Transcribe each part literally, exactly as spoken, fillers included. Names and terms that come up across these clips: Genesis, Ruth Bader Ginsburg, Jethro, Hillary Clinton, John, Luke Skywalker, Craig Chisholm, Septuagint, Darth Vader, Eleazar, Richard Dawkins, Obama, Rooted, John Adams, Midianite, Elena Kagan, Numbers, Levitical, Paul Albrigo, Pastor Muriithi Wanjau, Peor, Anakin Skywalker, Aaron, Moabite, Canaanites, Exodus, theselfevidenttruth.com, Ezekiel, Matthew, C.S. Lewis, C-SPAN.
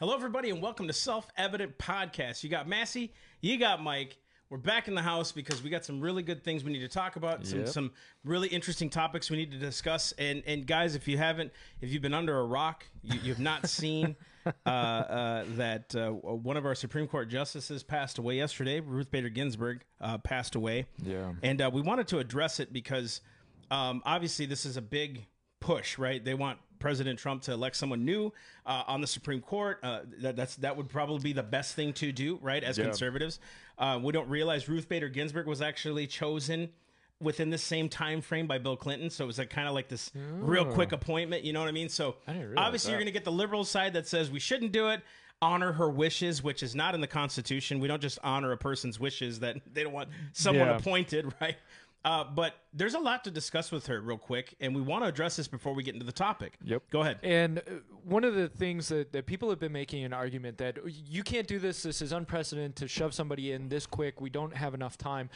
Hello, everybody, and welcome to Self-Evident Podcast. You got Massey, you got Mike. We're back in the house because we got some really good things we need to talk about, some, yep. some really interesting topics we need to discuss. And and guys, if you haven't, if you've been under a rock, you, you've not seen uh, uh, that uh, one of our Supreme Court justices passed away yesterday. Ruth Bader Ginsburg uh, passed away. Yeah. And uh, we wanted to address it because um, obviously this is a big push, right? They want President Trump to elect someone new uh, on the Supreme Court. Uh, that, that's that would probably be the best thing to do, right? As yeah. conservatives, uh, we don't realize Ruth Bader Ginsburg was actually chosen within the same time frame by Bill Clinton, so it was like kind of like this Ooh. real quick appointment. You know what I mean? So I obviously, that. you're going to get the liberal side that says we shouldn't do it. Honor her wishes, which is not in the Constitution. We don't just honor a person's wishes that they don't want someone yeah. appointed, right? Uh, but there's a lot to discuss with her real quick, and we want to address this before we get into the topic. Yep. Go ahead. And one of the things that, that people have been making an argument that you can't do this, this is unprecedented to shove somebody in this quick, we don't have enough time.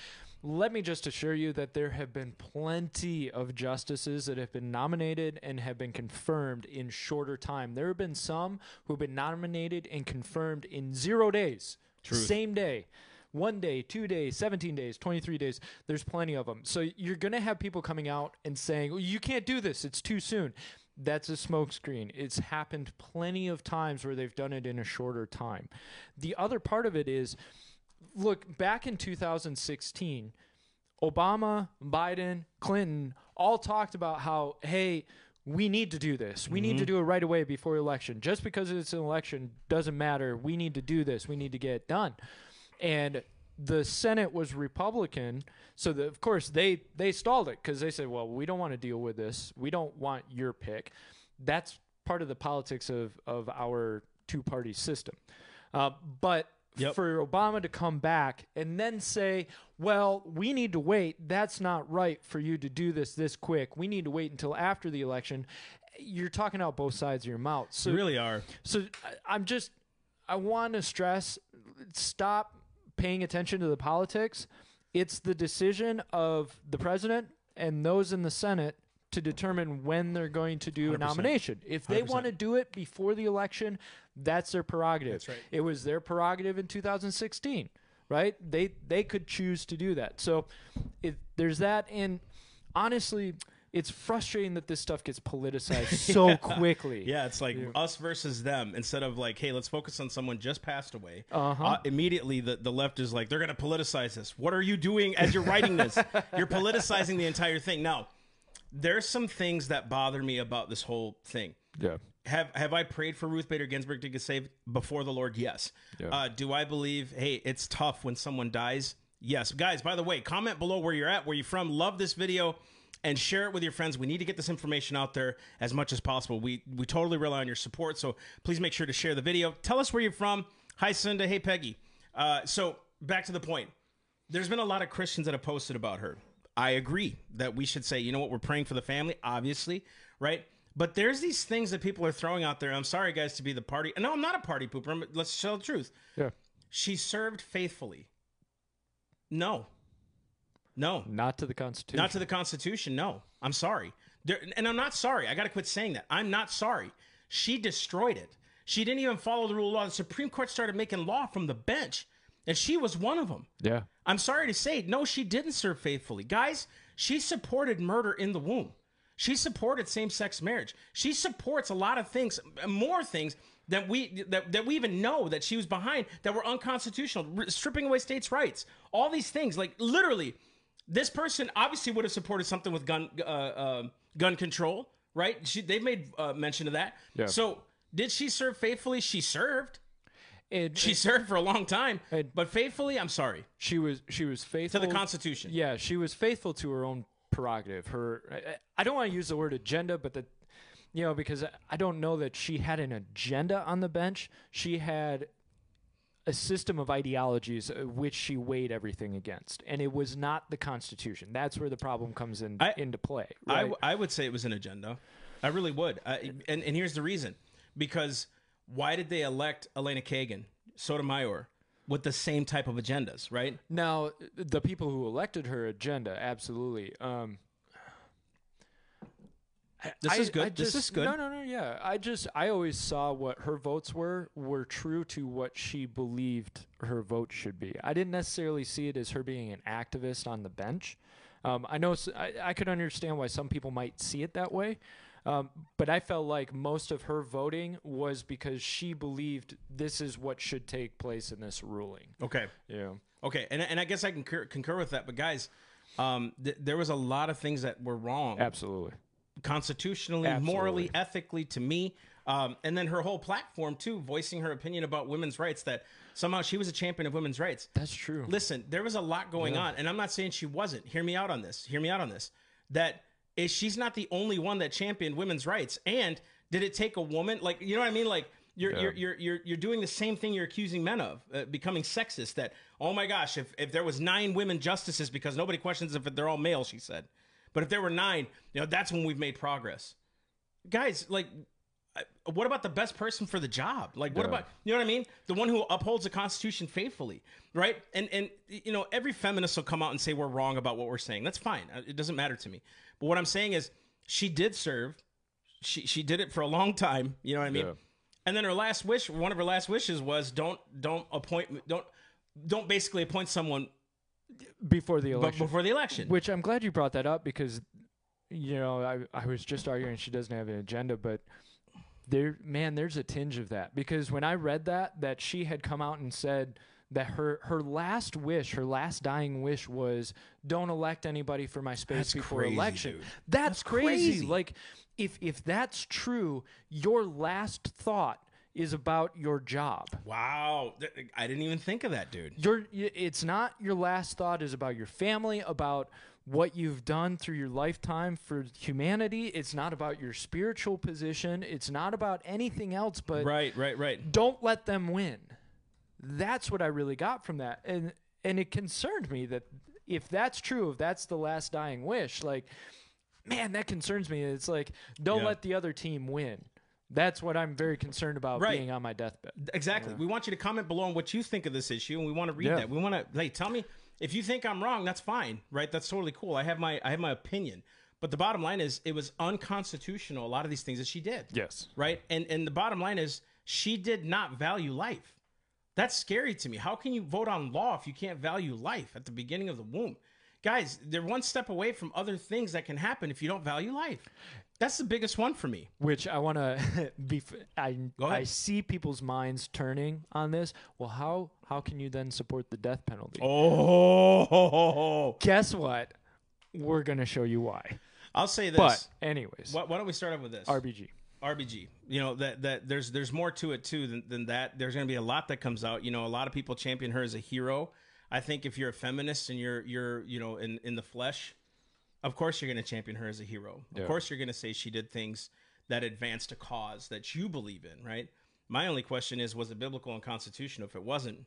Let me just assure you that there have been plenty of justices that have been nominated and have been confirmed in shorter time. There have been some who have been nominated and confirmed in zero days, Truth. same day. One day, two days, seventeen days, twenty-three days. There's plenty of them. So you're going to have people coming out and saying, well, you can't do this. It's too soon. That's a smokescreen. It's happened plenty of times where they've done it in a shorter time. The other part of it is, look, back in two thousand sixteen, Obama, Biden, Clinton all talked about how, hey, we need to do this. We mm-hmm. need to do it right away before election. Just because it's an election doesn't matter. We need to do this. We need to get it done. And the Senate was Republican, so the, of course they they stalled it because they said, well, we don't want to deal with this. We don't want your pick. That's part of the politics of, of our two-party system. Uh, but yep. for Obama to come back and then say, well, we need to wait. That's not right for you to do this this quick. We need to wait until after the election. You're talking out both sides of your mouth. So, you really are. So I'm just – I want to stress, stop – paying attention to the politics. It's the decision of the president and those in the Senate to determine when they're going to do one hundred percent. A nomination. If they want to do it before the election, that's their prerogative. That's right. It was their prerogative in two thousand sixteen, right? They they could choose to do that. So it, there's that. And honestly, it's frustrating that this stuff gets politicized so yeah. quickly. Yeah, it's like yeah. us versus them instead of like, hey, let's focus on someone just passed away. Uh-huh. Uh, immediately, the, the left is like, they're going to politicize this. What are you doing as you're writing this? You're politicizing the entire thing. Now, there's some things that bother me about this whole thing. Yeah. Have have I prayed for Ruth Bader Ginsburg to get saved before the Lord? Yes. Yeah. Uh, do I believe, hey, it's tough when someone dies? Yes. Guys, by the way, comment below where you're at, where you're from. Love this video. And share it with your friends. We need to get this information out there as much as possible. We we totally rely on your support, so please make sure to share the video. Tell us where you're from. Hi, Cinda. Hey, Peggy. Uh, so back to the point. There's been a lot of Christians that have posted about her. I agree that we should say, you know what, we're praying for the family, obviously, right? But there's these things that people are throwing out there. I'm sorry, guys, to be the party. No, I'm not a party pooper. I'm, let's tell the truth. Yeah. She served faithfully. No. No. Not to the Constitution. Not to the Constitution, no. I'm sorry. There, and I'm not sorry. I got to quit saying that. I'm not sorry. She destroyed it. She didn't even follow the rule of law. The Supreme Court started making law from the bench, and she was one of them. Yeah. I'm sorry to say, no, she didn't serve faithfully. Guys, she supported murder in the womb. She supported same-sex marriage. She supports a lot of things, more things that we that, that we even know that she was behind that were unconstitutional, stripping away states' rights, all these things, like literally. This person obviously would have supported something with gun uh, uh, gun control, right? She, they've made uh, mention of that. Yeah. So did she serve faithfully? She served. And, she and, served for a long time, and, but faithfully, I'm sorry. She was she was faithful. To the Constitution. Yeah, she was faithful to her own prerogative. Her, I, I don't want to use the word agenda, but the, you know, because I don't know that she had an agenda on the bench. She had a system of ideologies which she weighed everything against, and it was not the Constitution. That's where the problem comes in I, into play. Right? I, w I would say it was an agenda. I really would. I, and, and here's the reason. Because why did they elect Elena Kagan, Sotomayor, with the same type of agendas, right? Now, the people who elected her agenda, absolutely. Um, This I, is good. I this just, is good. No, no, no. Yeah. I just, I always saw what her votes were, were true to what she believed her vote should be. I didn't necessarily see it as her being an activist on the bench. Um, I know I, I could understand why some people might see it that way. Um, but I felt like most of her voting was because she believed this is what should take place in this ruling. Okay. Yeah. Okay. And, and I guess I can concur, concur with that. But guys, um, th- there was a lot of things that were wrong. Absolutely. Constitutionally, Absolutely. morally, ethically, to me. Um, and then her whole platform, too, voicing her opinion about women's rights, that somehow she was a champion of women's rights. That's true. Listen, there was a lot going yeah. on. And I'm not saying she wasn't. Hear me out on this. Hear me out on this. That... is she's not the only one that championed women's rights. And did it take a woman? Like, you know what I mean? Like you're, yeah. you're, you're, you're, you're doing the same thing you're accusing men of, uh, becoming sexist, that, oh my gosh, if, if there was nine women justices, because nobody questions if they're all male, she said, but if there were nine, you know, that's when we've made progress. Guys, like, what about the best person for the job? Like, what yeah. about, you know what I mean? The one who upholds the Constitution faithfully, right? And, and you know, every feminist will come out and say we're wrong about what we're saying. That's fine. It doesn't matter to me. But what I'm saying is she did serve. She she did it for a long time. You know what I mean? Yeah. And then her last wish, one of her last wishes was don't don't appoint, don't, don't basically appoint someone before the election. Before the election. Which I'm glad you brought that up because, you know, I, I was just arguing she doesn't have an agenda, but... there, man, there's a tinge of that because when I read that, that she had come out and said that her, her last wish, her last dying wish was don't elect anybody for my space that's before crazy, election. Dude. That's, that's crazy. crazy. Like if, if that's true, your last thought is about your job. Wow. I didn't even think of that, dude. Your, it's not your last thought is about your family, about what you've done through your lifetime for humanity. It's not about your spiritual position. It's not about anything else, but right, right, right. Don't let them win. That's what I really got from that. And, and it concerned me that if that's true, if that's the last dying wish, like, man, that concerns me. It's like, don't yeah. let the other team win. That's what I'm very concerned about right. being on my deathbed. Exactly. Yeah. We want you to comment below on what you think of this issue. And we want to read yeah. that. We want to, hey, tell me, if you think I'm wrong, that's fine, right? That's totally cool. I have my I have my opinion. But the bottom line is it was unconstitutional, a lot of these things that she did. Yes. Right? And and the bottom line is she did not value life. That's scary to me. How can you vote on law if you can't value life at the beginning of the womb? Guys, they're one step away from other things that can happen if you don't value life. That's the biggest one for me. Which I want to be I I see people's minds turning on this. Well, how how can you then support the death penalty? Oh. Guess what? We're going to show you why. I'll say this. But anyways. Why, why don't we start off with this? R B G. R B G. You know, that that there's there's more to it too than than that. There's going to be a lot that comes out. You know, a lot of people champion her as a hero. I think if you're a feminist and you're you're, you know, in in the flesh, of course you're going to champion her as a hero. Of yeah. course you're going to say she did things that advanced a cause that you believe in, right? My only question is, was it biblical and constitutional? If it wasn't,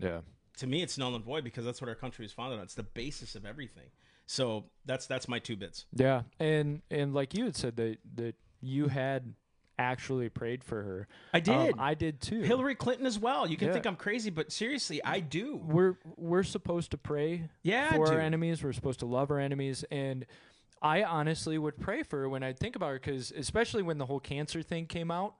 yeah, to me it's null and void because that's what our country was founded on. It's the basis of everything. So that's that's my two bits. Yeah, and and like you had said that that you had actually prayed for her. I did. Um, I did too. Hillary Clinton as well. You can yeah. think I'm crazy, but seriously, I do. We're we're supposed to pray yeah, for dude. our enemies. We're supposed to love our enemies, and I honestly would pray for her when I think about her, because especially when the whole cancer thing came out,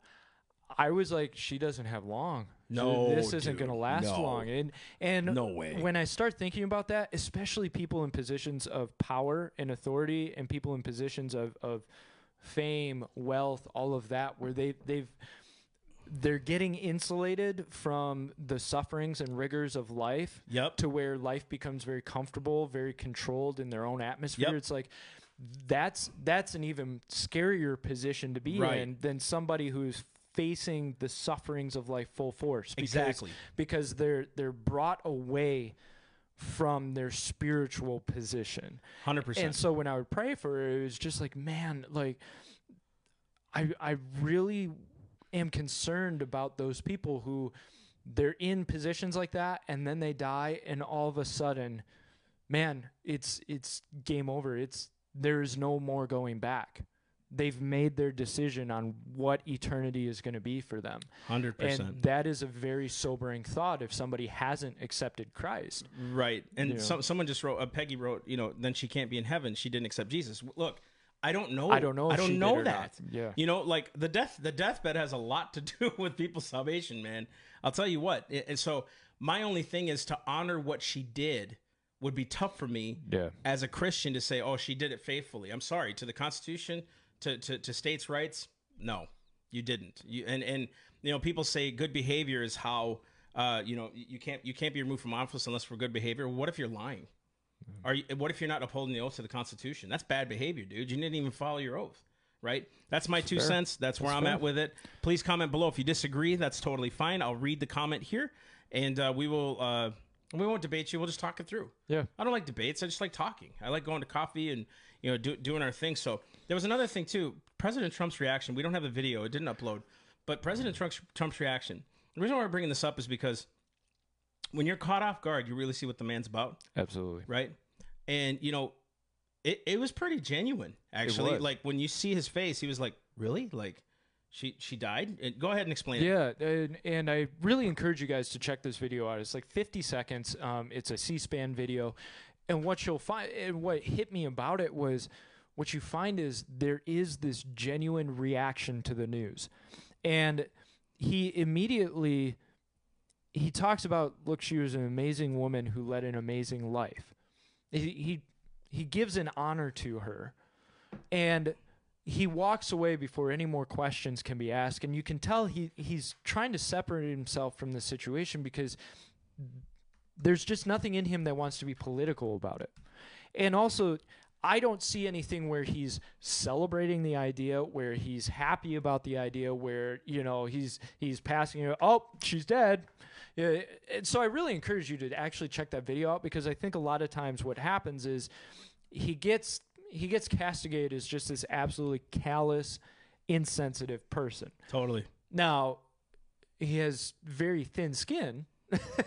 I was like, she doesn't have long. No, so this isn't going to last no. long. And and no way. When I start thinking about that, especially people in positions of power and authority, and people in positions of of fame, wealth, all of that, where they they've they're getting insulated from the sufferings and rigors of life, yep. to where life becomes very comfortable, very controlled in their own atmosphere. Yep. It's like that's that's an even scarier position to be right. in than somebody who's facing the sufferings of life full force. Because, exactly, because they're they're brought away from their spiritual position. one hundred percent. And so when I would pray for her, it was just like, man, like I I really am concerned about those people who they're in positions like that and then they die and all of a sudden, man, it's it's game over. It's there is no more going back. They've made their decision on what eternity is going to be for them. one hundred percent. And that is a very sobering thought if somebody hasn't accepted Christ. Right. And you know. so, someone just wrote, uh, Peggy wrote, you know, then she can't be in heaven. She didn't accept Jesus. Look, I don't know. I don't know. I don't know that. Yeah. You know, like the death, the deathbed has a lot to do with people's salvation, man. I'll tell you what. And so my only thing is to honor what she did would be tough for me yeah. as a Christian to say, oh, she did it faithfully. I'm sorry, to the Constitution, to, to, to states' rights. No, you didn't. You, and, and, you know, people say good behavior is how, uh, you know, you can't, you can't be removed from office unless for good behavior. What if you're lying? Are you, what if you're not upholding the oath to the Constitution? That's bad behavior, dude. You didn't even follow your oath, right? That's my two fair. cents. That's where that's I'm fair. at with it. Please comment below if you disagree. That's totally fine. I'll read the comment here, and uh, we will. Uh, we won't debate you. We'll just talk it through. Yeah. I don't like debates. I just like talking. I like going to coffee and you know do, doing our thing. So there was another thing too. President Trump's reaction. We don't have a video. It didn't upload, but President Trump's, Trump's reaction. The reason why we're bringing this up is because when you're caught off guard, you really see what the man's about. Absolutely. Right? And, you know, it, it was pretty genuine, actually. Like, when you see his face, he was like, really? Like, she she died? And go ahead and explain yeah, it. Yeah, and, and I really encourage you guys to check this video out. It's like fifty seconds. Um, it's a C SPAN video. And what you'll find, and what hit me about it was, what you find is there is this genuine reaction to the news. And he immediately... He talks about, look, she was an amazing woman who led an amazing life. He, he he gives an honor to her, and he walks away before any more questions can be asked. And you can tell he he's trying to separate himself from the situation because there's just nothing in him that wants to be political about it. And also, I don't see anything where he's celebrating the idea, where he's happy about the idea, where, you know, he's he's passing it, oh, she's dead. Yeah, and so I really encourage you to actually check that video out, because I think a lot of times what happens is he gets he gets castigated as just this absolutely callous, insensitive person. Totally. Now, he has very thin skin,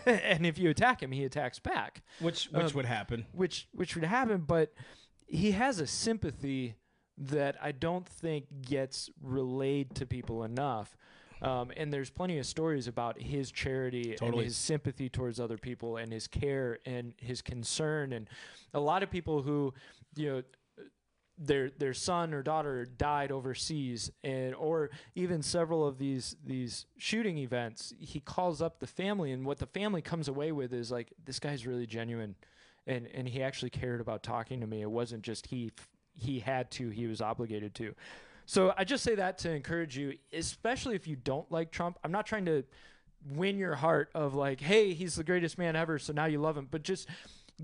and if you attack him, he attacks back. Which which um, would happen. Which which would happen, but he has a sympathy that I don't think gets relayed to people enough. Um, and there's plenty of stories about his charity totally. and his sympathy towards other people and his care and his concern. And a lot of people who, you know, their their son or daughter died overseas, and or even several of these these shooting events, he calls up the family, and what the family comes away with is like, this guy's really genuine. And and he actually cared about talking to me. It wasn't just he he had to, he was obligated to. So I just say that to encourage you, especially if you don't like Trump. I'm not trying to win your heart of like, hey, he's the greatest man ever, so now you love him. But just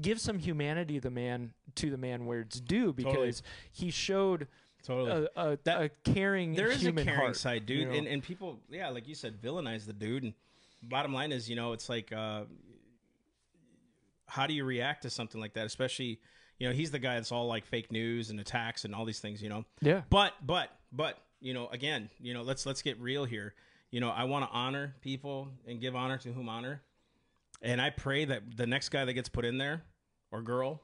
give some humanity the man to the man where it's due, because totally. he showed totally. a, a, that, a caring There is human a caring heart, side, dude. You know? and, and people, yeah, like you said, villainize the dude. And bottom line is, you know, it's like... Uh, how do you react to something like that? Especially, you know, he's the guy that's all like fake news and attacks and all these things, you know? Yeah. But, but, but, you know, again, you know, let's, let's get real here. You know, I want to honor people and give honor to whom honor. And I pray that the next guy that gets put in there, or girl,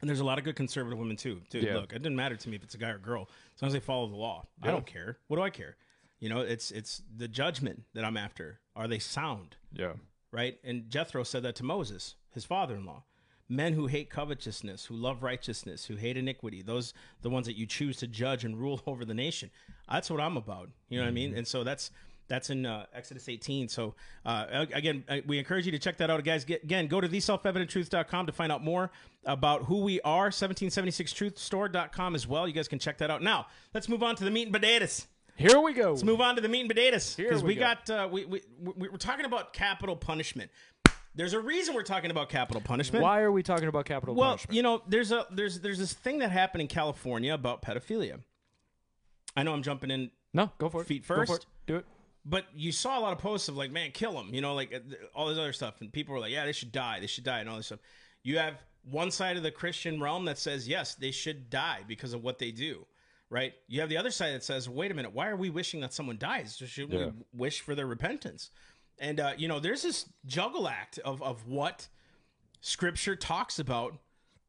and there's a lot of good conservative women too. Dude, yeah. Look, it didn't matter to me if it's a guy or girl, as long as they follow the law. Yeah. I don't care. What do I care? You know, it's, it's the judgment that I'm after. Are they sound? Yeah. Right? And Jethro said that to Moses, his father-in-law. Men who hate covetousness, who love righteousness, who hate iniquity, those the ones that you choose to judge and rule over the nation. That's what I'm about. You know what mm-hmm. I mean? And so that's that's in uh, Exodus eighteen. So uh, again, we encourage you to check that out, guys. Get, again, go to the self evident truth dot com to find out more about who we are. seventeen seventy-six truth store dot com as well. You guys can check that out. Now, let's move on to the meat and potatoes. Here we go. Let's move on to the meat and potatoes, because we, we go. got uh, we we we're talking about capital punishment. There's a reason we're talking about capital punishment. Why are we talking about capital well, punishment? Well, you know, there's a there's there's this thing that happened in California about pedophilia. I know I'm jumping in. No, go for it. Feet first. Go for it. Do it. But you saw a lot of posts of like, man, kill him. You know, like all this other stuff, and people were like, yeah, they should die. They should die, and all this stuff. You have one side of the Christian realm that says yes, they should die because of what they do. Right? You have the other side that says, wait a minute, why are we wishing that someone dies? Should yeah. we wish for their repentance? And, uh, you know, there's this juggle act of, of what Scripture talks about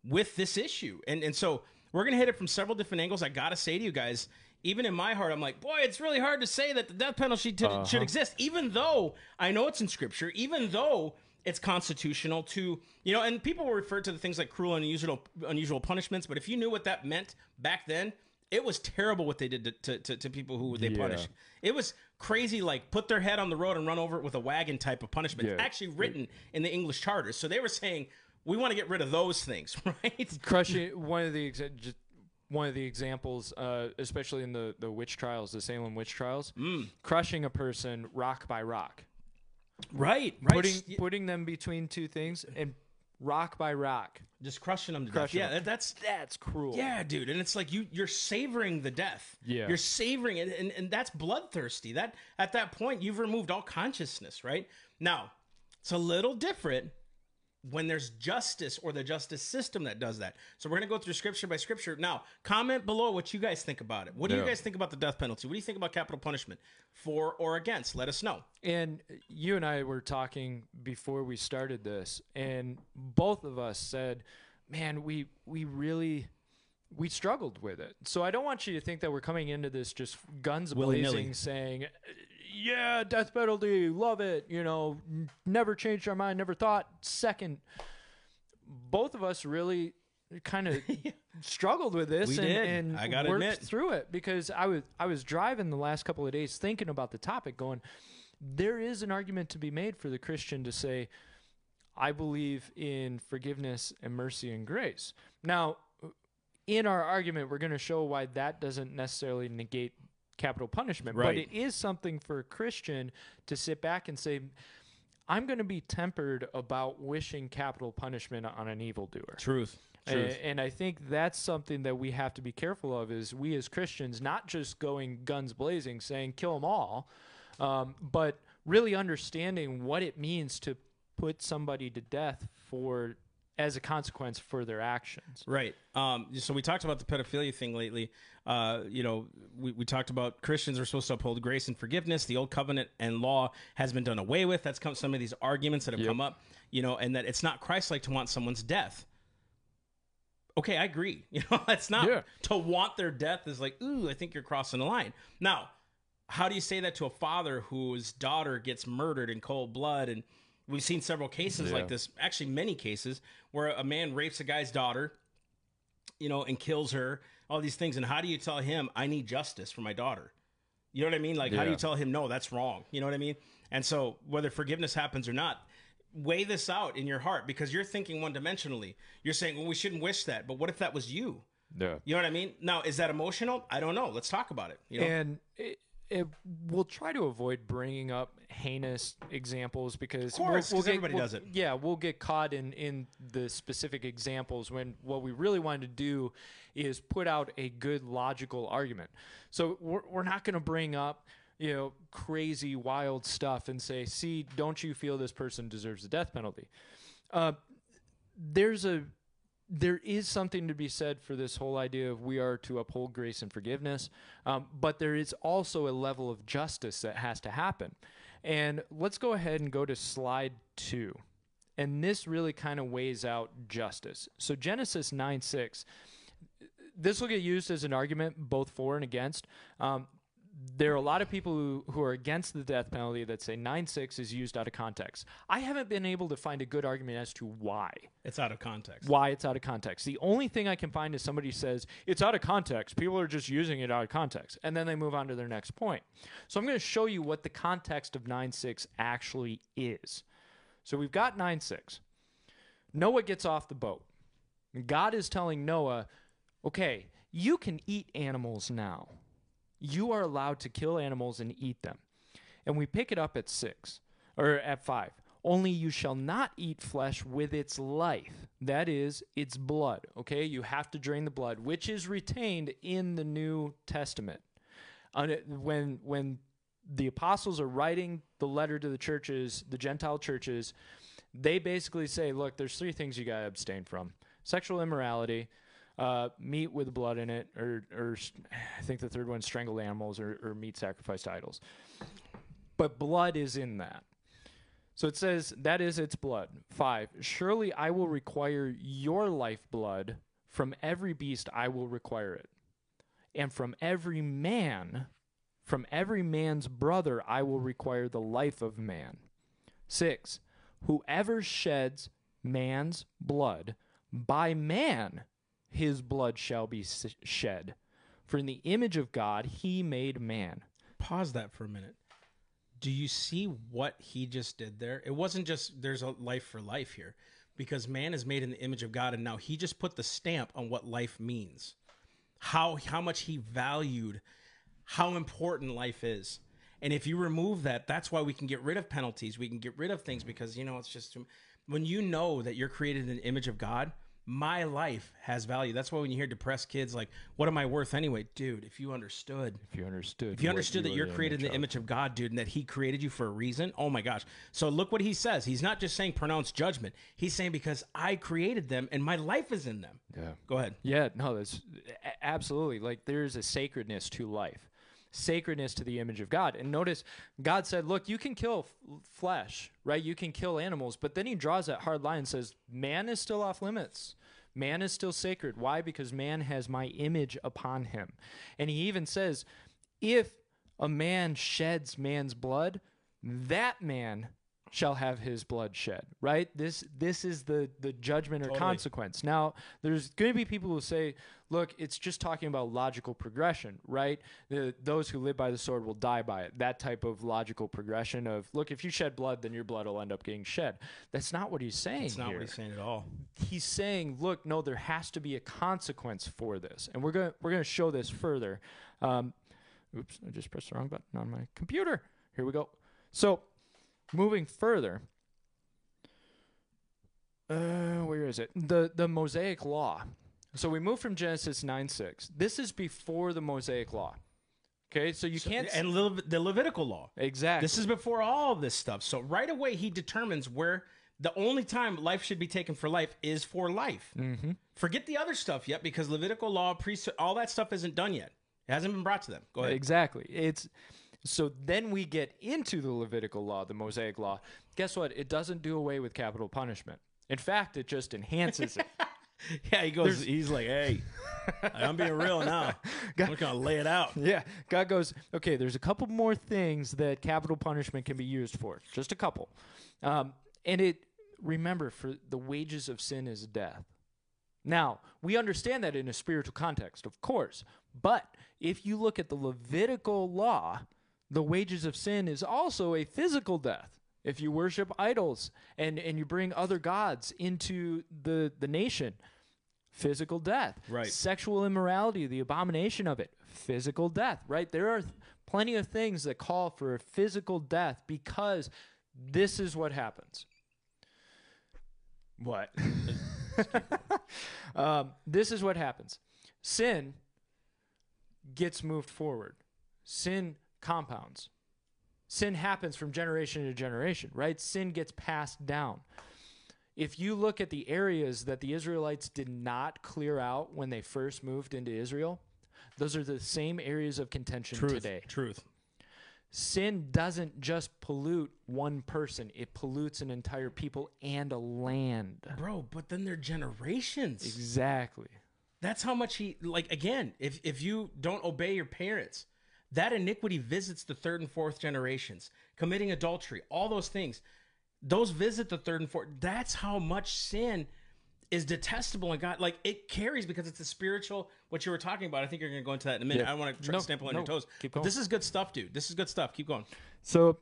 with this issue. And, and so we're going to hit it from several different angles. I got to say to you guys, even in my heart, I'm like, boy, it's really hard to say that the death penalty t- uh-huh. should exist, even though I know it's in Scripture, even though it's constitutional to, you know, and people refer to the things like cruel and unusual, unusual punishments. But if you knew what that meant back then, it was terrible what they did to, to, to, to people who they yeah. punished. It was crazy, like put their head on the road and run over it with a wagon type of punishment, yeah. actually written in the English charters. So they were saying, we want to get rid of those things, right? Crushing, one of the just one of the examples, uh, especially in the, the witch trials, the Salem witch trials, mm. crushing a person rock by rock. Right, right. Putting, putting them between two things and rock by rock. Just crushing them to crushing death. Them. Yeah, that's that's cruel. Yeah, dude. And it's like you, you're savoring the death. Yeah. You're savoring it. And, and that's bloodthirsty. That, at that point, you've removed all consciousness, right? Now, it's a little different when there's justice or the justice system that does that. So we're going to go through scripture by scripture. Now, comment below what you guys think about it. What do yeah. you guys think about the death penalty? What do you think about capital punishment? For or against? Let us know. And you and I were talking before we started this, and both of us said, man, we we really... we struggled with it. So I don't want you to think that we're coming into this just guns blazing saying, yeah, death penalty, love it, you know, never changed our mind, never thought. Second, both of us really kind of yeah. struggled with this we and, did. and I gotta worked admit. through it, because I was, I was driving the last couple of days thinking about the topic going, there is an argument to be made for the Christian to say, I believe in forgiveness and mercy and grace. Now, in our argument, we're going to show why that doesn't necessarily negate capital punishment. Right. But it is something for a Christian to sit back and say, I'm going to be tempered about wishing capital punishment on an evildoer. Truth. Truth. And I think that's something that we have to be careful of, is we as Christians not just going guns blazing, saying kill them all, um, but really understanding what it means to put somebody to death for as a consequence for their actions. Right. Um, so we talked about the pedophilia thing lately. Uh, you know, we, we talked about Christians are supposed to uphold grace and forgiveness. The old covenant and law has been done away with. That's come some of these arguments that have yep. come up, you know, and that it's not Christ-like to want someone's death. Okay, I agree. You know, it's not yeah. to want their death is like, ooh, I think you're crossing the line. Now, how do you say that to a father whose daughter gets murdered in cold blood? And we've seen several cases yeah. like this, actually many cases, where a man rapes a guy's daughter, you know, and kills her, all these things. And how do you tell him, I need justice for my daughter? You know what I mean? Like, yeah. how do you tell him, no, that's wrong? You know what I mean? And so whether forgiveness happens or not, weigh this out in your heart, because you're thinking one-dimensionally. You're saying, well, we shouldn't wish that. But what if that was you? Yeah. You know what I mean? Now, is that emotional? I don't know. Let's talk about it. You know? And it, It, we'll try to avoid bringing up heinous examples, because of course, we'll, we'll get, everybody we'll, does it. Yeah, we'll get caught in, in the specific examples when what we really wanted to do is put out a good logical argument. So we're, we're not going to bring up, you know, crazy, wild stuff and say, see, don't you feel this person deserves the death penalty? Uh, there's a There is something to be said for this whole idea of we are to uphold grace and forgiveness, um, but there is also a level of justice that has to happen. And let's go ahead and go to slide two. And this really kind of weighs out justice. So Genesis nine six, this will get used as an argument both for and against. Um, there are a lot of people who, who are against the death penalty that say nine six is used out of context. I haven't been able to find a good argument as to why. It's out of context. Why it's out of context. The only thing I can find is somebody says, it's out of context. People are just using it out of context. And then they move on to their next point. So I'm going to show you what the context of nine six actually is. So we've got nine six. Noah gets off the boat. God is telling Noah, okay, you can eat animals now. You are allowed to kill animals and eat them. And we pick it up at six, or at five. Only you shall not eat flesh with its life. That is, its blood, okay? You have to drain the blood, which is retained in the New Testament. When, when the apostles are writing the letter to the churches, the Gentile churches, they basically say, look, there's three things you gotta abstain from. Sexual immorality, Uh, meat with blood in it, or, or I think the third one, strangled animals, or, or meat sacrificed to idols. But blood is in that. So it says, that is its blood. Five, surely I will require your life blood. From every beast I will require it. And from every man, from every man's brother, I will require the life of man. Six, whoever sheds man's blood, by man his blood shall be shed. For in the image of God he made man. Pause that for a minute. Do you see what he just did there? It wasn't just there's a life for life here, because man is made in the image of God, and now he just put the stamp on what life means, how how much he valued, how important life is. And if you remove that, that's why we can get rid of penalties. We can get rid of things because, you know, it's just when you know that you're created in the image of God, my life has value. That's why when you hear depressed kids like, what am I worth anyway? Dude, if you understood. If you understood. If you understood that you're created in the image of God, dude, and that he created you for a reason. Oh my gosh. So look what he says. He's not just saying pronounce judgment. He's saying because I created them and my life is in them. Yeah. Go ahead. Yeah, no, that's absolutely. Like there's a sacredness to life. Sacredness to the image of God. And notice God said, look, you can kill f flesh, right? You can kill animals, but then he draws that hard line and says, man is still off limits. Man is still sacred. Why? Because man has my image upon him. And he even says, if a man sheds man's blood, that man shall have his blood shed, right? This this is the, the judgment or totally. consequence. Now, there's going to be people who say, look, it's just talking about logical progression, right? The, those who live by the sword will die by it. That type of logical progression of, look, if you shed blood, then your blood will end up getting shed. That's not what he's saying That's not here. what he's saying at all. He's saying, look, no, there has to be a consequence for this. And we're going we're going to show this further. Um, oops, I just pressed the wrong button on my computer. Here we go. So, moving further, uh, where is it? The, the Mosaic Law. So we move from Genesis nine six. This is before the Mosaic Law. Okay, so you so, can't... And Le the Levitical Law. Exactly. This is before all this stuff. So right away, he determines where the only time life should be taken for life is for life. Mm-hmm. Forget the other stuff yet, because Levitical Law, priesthood, all that stuff isn't done yet. It hasn't been brought to them. Go ahead. Exactly. It's... So then we get into the Levitical Law, the Mosaic Law. Guess what? It doesn't do away with capital punishment. In fact, it just enhances it. Yeah, he goes, There's, he's like, hey, I'm being real now. God, we're going to lay it out. Yeah. God goes, okay, there's a couple more things that capital punishment can be used for. Just a couple. Um, and it, remember, for the wages of sin is death. Now, we understand that in a spiritual context, of course. But if you look at the Levitical Law, the wages of sin is also a physical death. If you worship idols and, and you bring other gods into the, the nation, physical death. Right. Sexual immorality, the abomination of it, physical death. Right. There are th- plenty of things that call for a physical death because this is what happens. What? um, this is what happens. Sin gets moved forward. Sin compounds. Sin happens from generation to generation, right? Sin gets passed down. If you look at the areas that the Israelites did not clear out when they first moved into Israel, those are the same areas of contention truth, today. Truth. Sin doesn't just pollute one person. It pollutes an entire people and a land. Bro, but then they're generations. Exactly. That's how much he, like, again, if, if you don't obey your parents, that iniquity visits the third and fourth generations, committing adultery, all those things. Those visit the third and fourth. That's how much sin is detestable in God. Like it carries because it's a spiritual, what you were talking about. I think you're going to go into that in a minute. Yeah. I don't want to try no, to stamp it on no, your toes. Keep going. This is good stuff, dude. This is good stuff. Keep going. So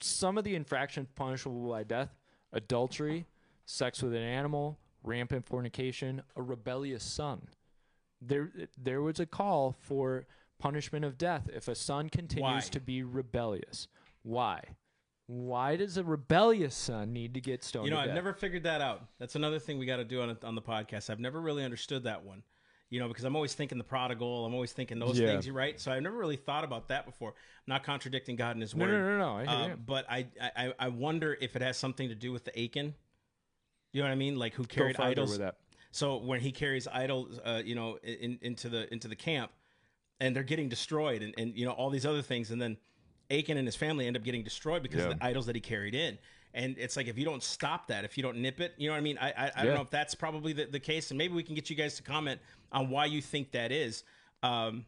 some of the infractions punishable by death, adultery, sex with an animal, rampant fornication, a rebellious son. There, there was a call for punishment of death if a son continues Why? to be rebellious. Why? Why does a rebellious son need to get stoned? You know, to I've death? never figured that out. That's another thing we got to do on, on the podcast. I've never really understood that one, you know, because I'm always thinking the prodigal. I'm always thinking those yeah. things, right? So I've never really thought about that before. I'm not contradicting God in his no, word. No, no, no. I hear um, you. But I, I, I wonder if it has something to do with the Achan. You know what I mean? Like who carried Go idols. With that. So when he carries idols, uh, you know, in, into the into the camp, and they're getting destroyed and, and, you know, all these other things. And then Achan and his family end up getting destroyed because yeah. of the idols that he carried in. And it's like, if you don't stop that, if you don't nip it, you know what I mean? I, I, I yeah. don't know if that's probably the, the case. And maybe we can get you guys to comment on why you think that is. Um,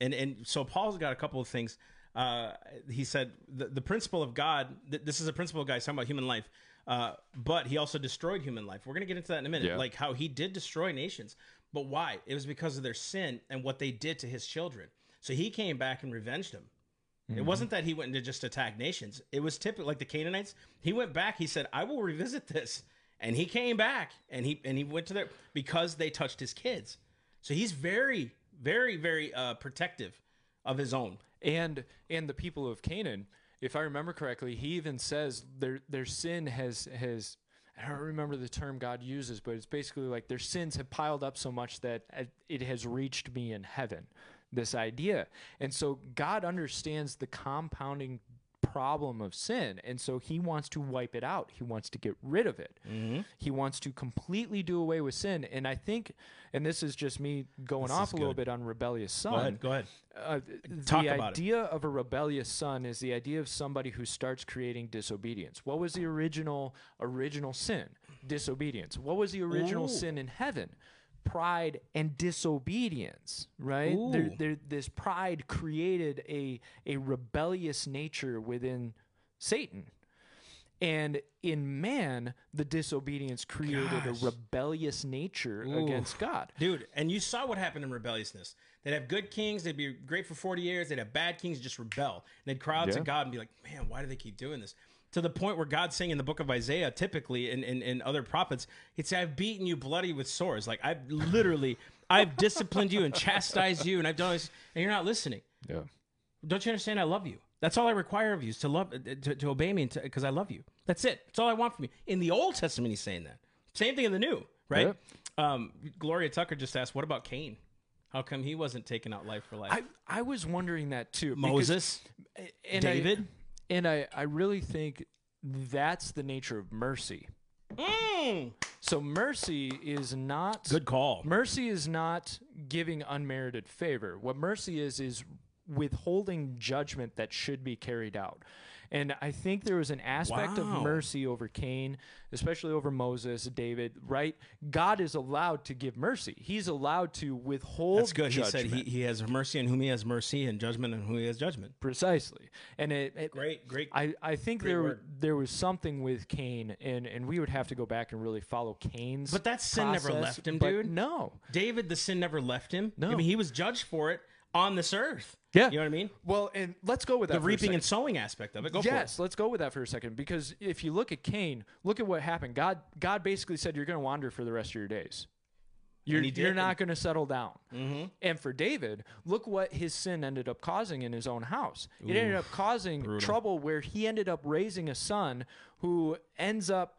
and, and so Paul's got a couple of things. Uh, he said the, the principle of God, th this is a principle, guys, talking about human life. Uh, but he also destroyed human life. We're going to get into that in a minute, yeah. like how he did destroy nations. But why? It was because of their sin and what they did to his children. So he came back and revenged them. Mm-hmm. It wasn't that he went to just attack nations. It was typically like the Canaanites. He went back. He said, I will revisit this. And he came back and he and he went to their because they touched his kids. So he's very, very, very uh, protective of his own. And and the people of Canaan, if I remember correctly, he even says their their sin has has I don't remember the term God uses, but it's basically like their sins have piled up so much that it has reached me in heaven, this idea. And so God understands the compounding problem of sin, and so he wants to wipe it out. He wants to get rid of it. Mm-hmm. He wants to completely do away with sin. And I think, and this is just me going this off a good. little bit on rebellious son. Go ahead. Go ahead. Uh, Talk the about idea it. of a rebellious son is the idea of somebody who starts creating disobedience. What was the original original sin? Disobedience. What was the original Ooh. sin in heaven? Pride and disobedience, right? There, there, this pride created a a rebellious nature within Satan, and in man, the disobedience created Gosh. a rebellious nature Ooh. against God, dude. And you saw what happened in rebelliousness. They'd have good kings, they'd be great for forty years. They'd have bad kings just rebel, and they'd cry out yeah. to God and be like, "Man, why do they keep doing this?" To the point where God's saying in the book of Isaiah, typically, and in, in, in other prophets, he'd say, I've beaten you bloody with sores. Like, I've literally, I've disciplined you and chastised you, and I've done all this, and you're not listening. Yeah. Don't you understand? I love you. That's all I require of you is to love, to, to obey me because I love you. That's it. That's all I want from you. In the Old Testament, he's saying that. Same thing in the New, right? Yeah. Um, Gloria Tucker just asked, what about Cain? How come he wasn't taking out life for life? I, I was wondering that, too. Moses, because, and David. I, And I, I really think that's the nature of mercy. Mm. So mercy is not... Good call. Mercy is not giving unmerited favor. What mercy is, is withholding judgment that should be carried out. And I think there was an aspect wow. of mercy over Cain, especially over Moses, David, right? God is allowed to give mercy. He's allowed to withhold judgment. That's good. Judgment. He said he, he has mercy on whom he has mercy and judgment on whom he has judgment. Precisely. And it, it, great, great. I, I think great there word. there was something with Cain, and, and we would have to go back and really follow Cain's But that sin process, never left him, dude. No. David, the sin never left him. No. I mean, he was judged for it on this earth. Yeah. You know what I mean? Well, and let's go with that. The reaping and sowing aspect of it. Go for it. Yes, let's go with that for a second, because if you look at Cain, look at what happened. God God basically said, you're going to wander for the rest of your days. You're, you're not going to settle down. Mm-hmm. And for David, look what his sin ended up causing in his own house. It Ooh, ended up causing brutal. trouble where he ended up raising a son who ends up,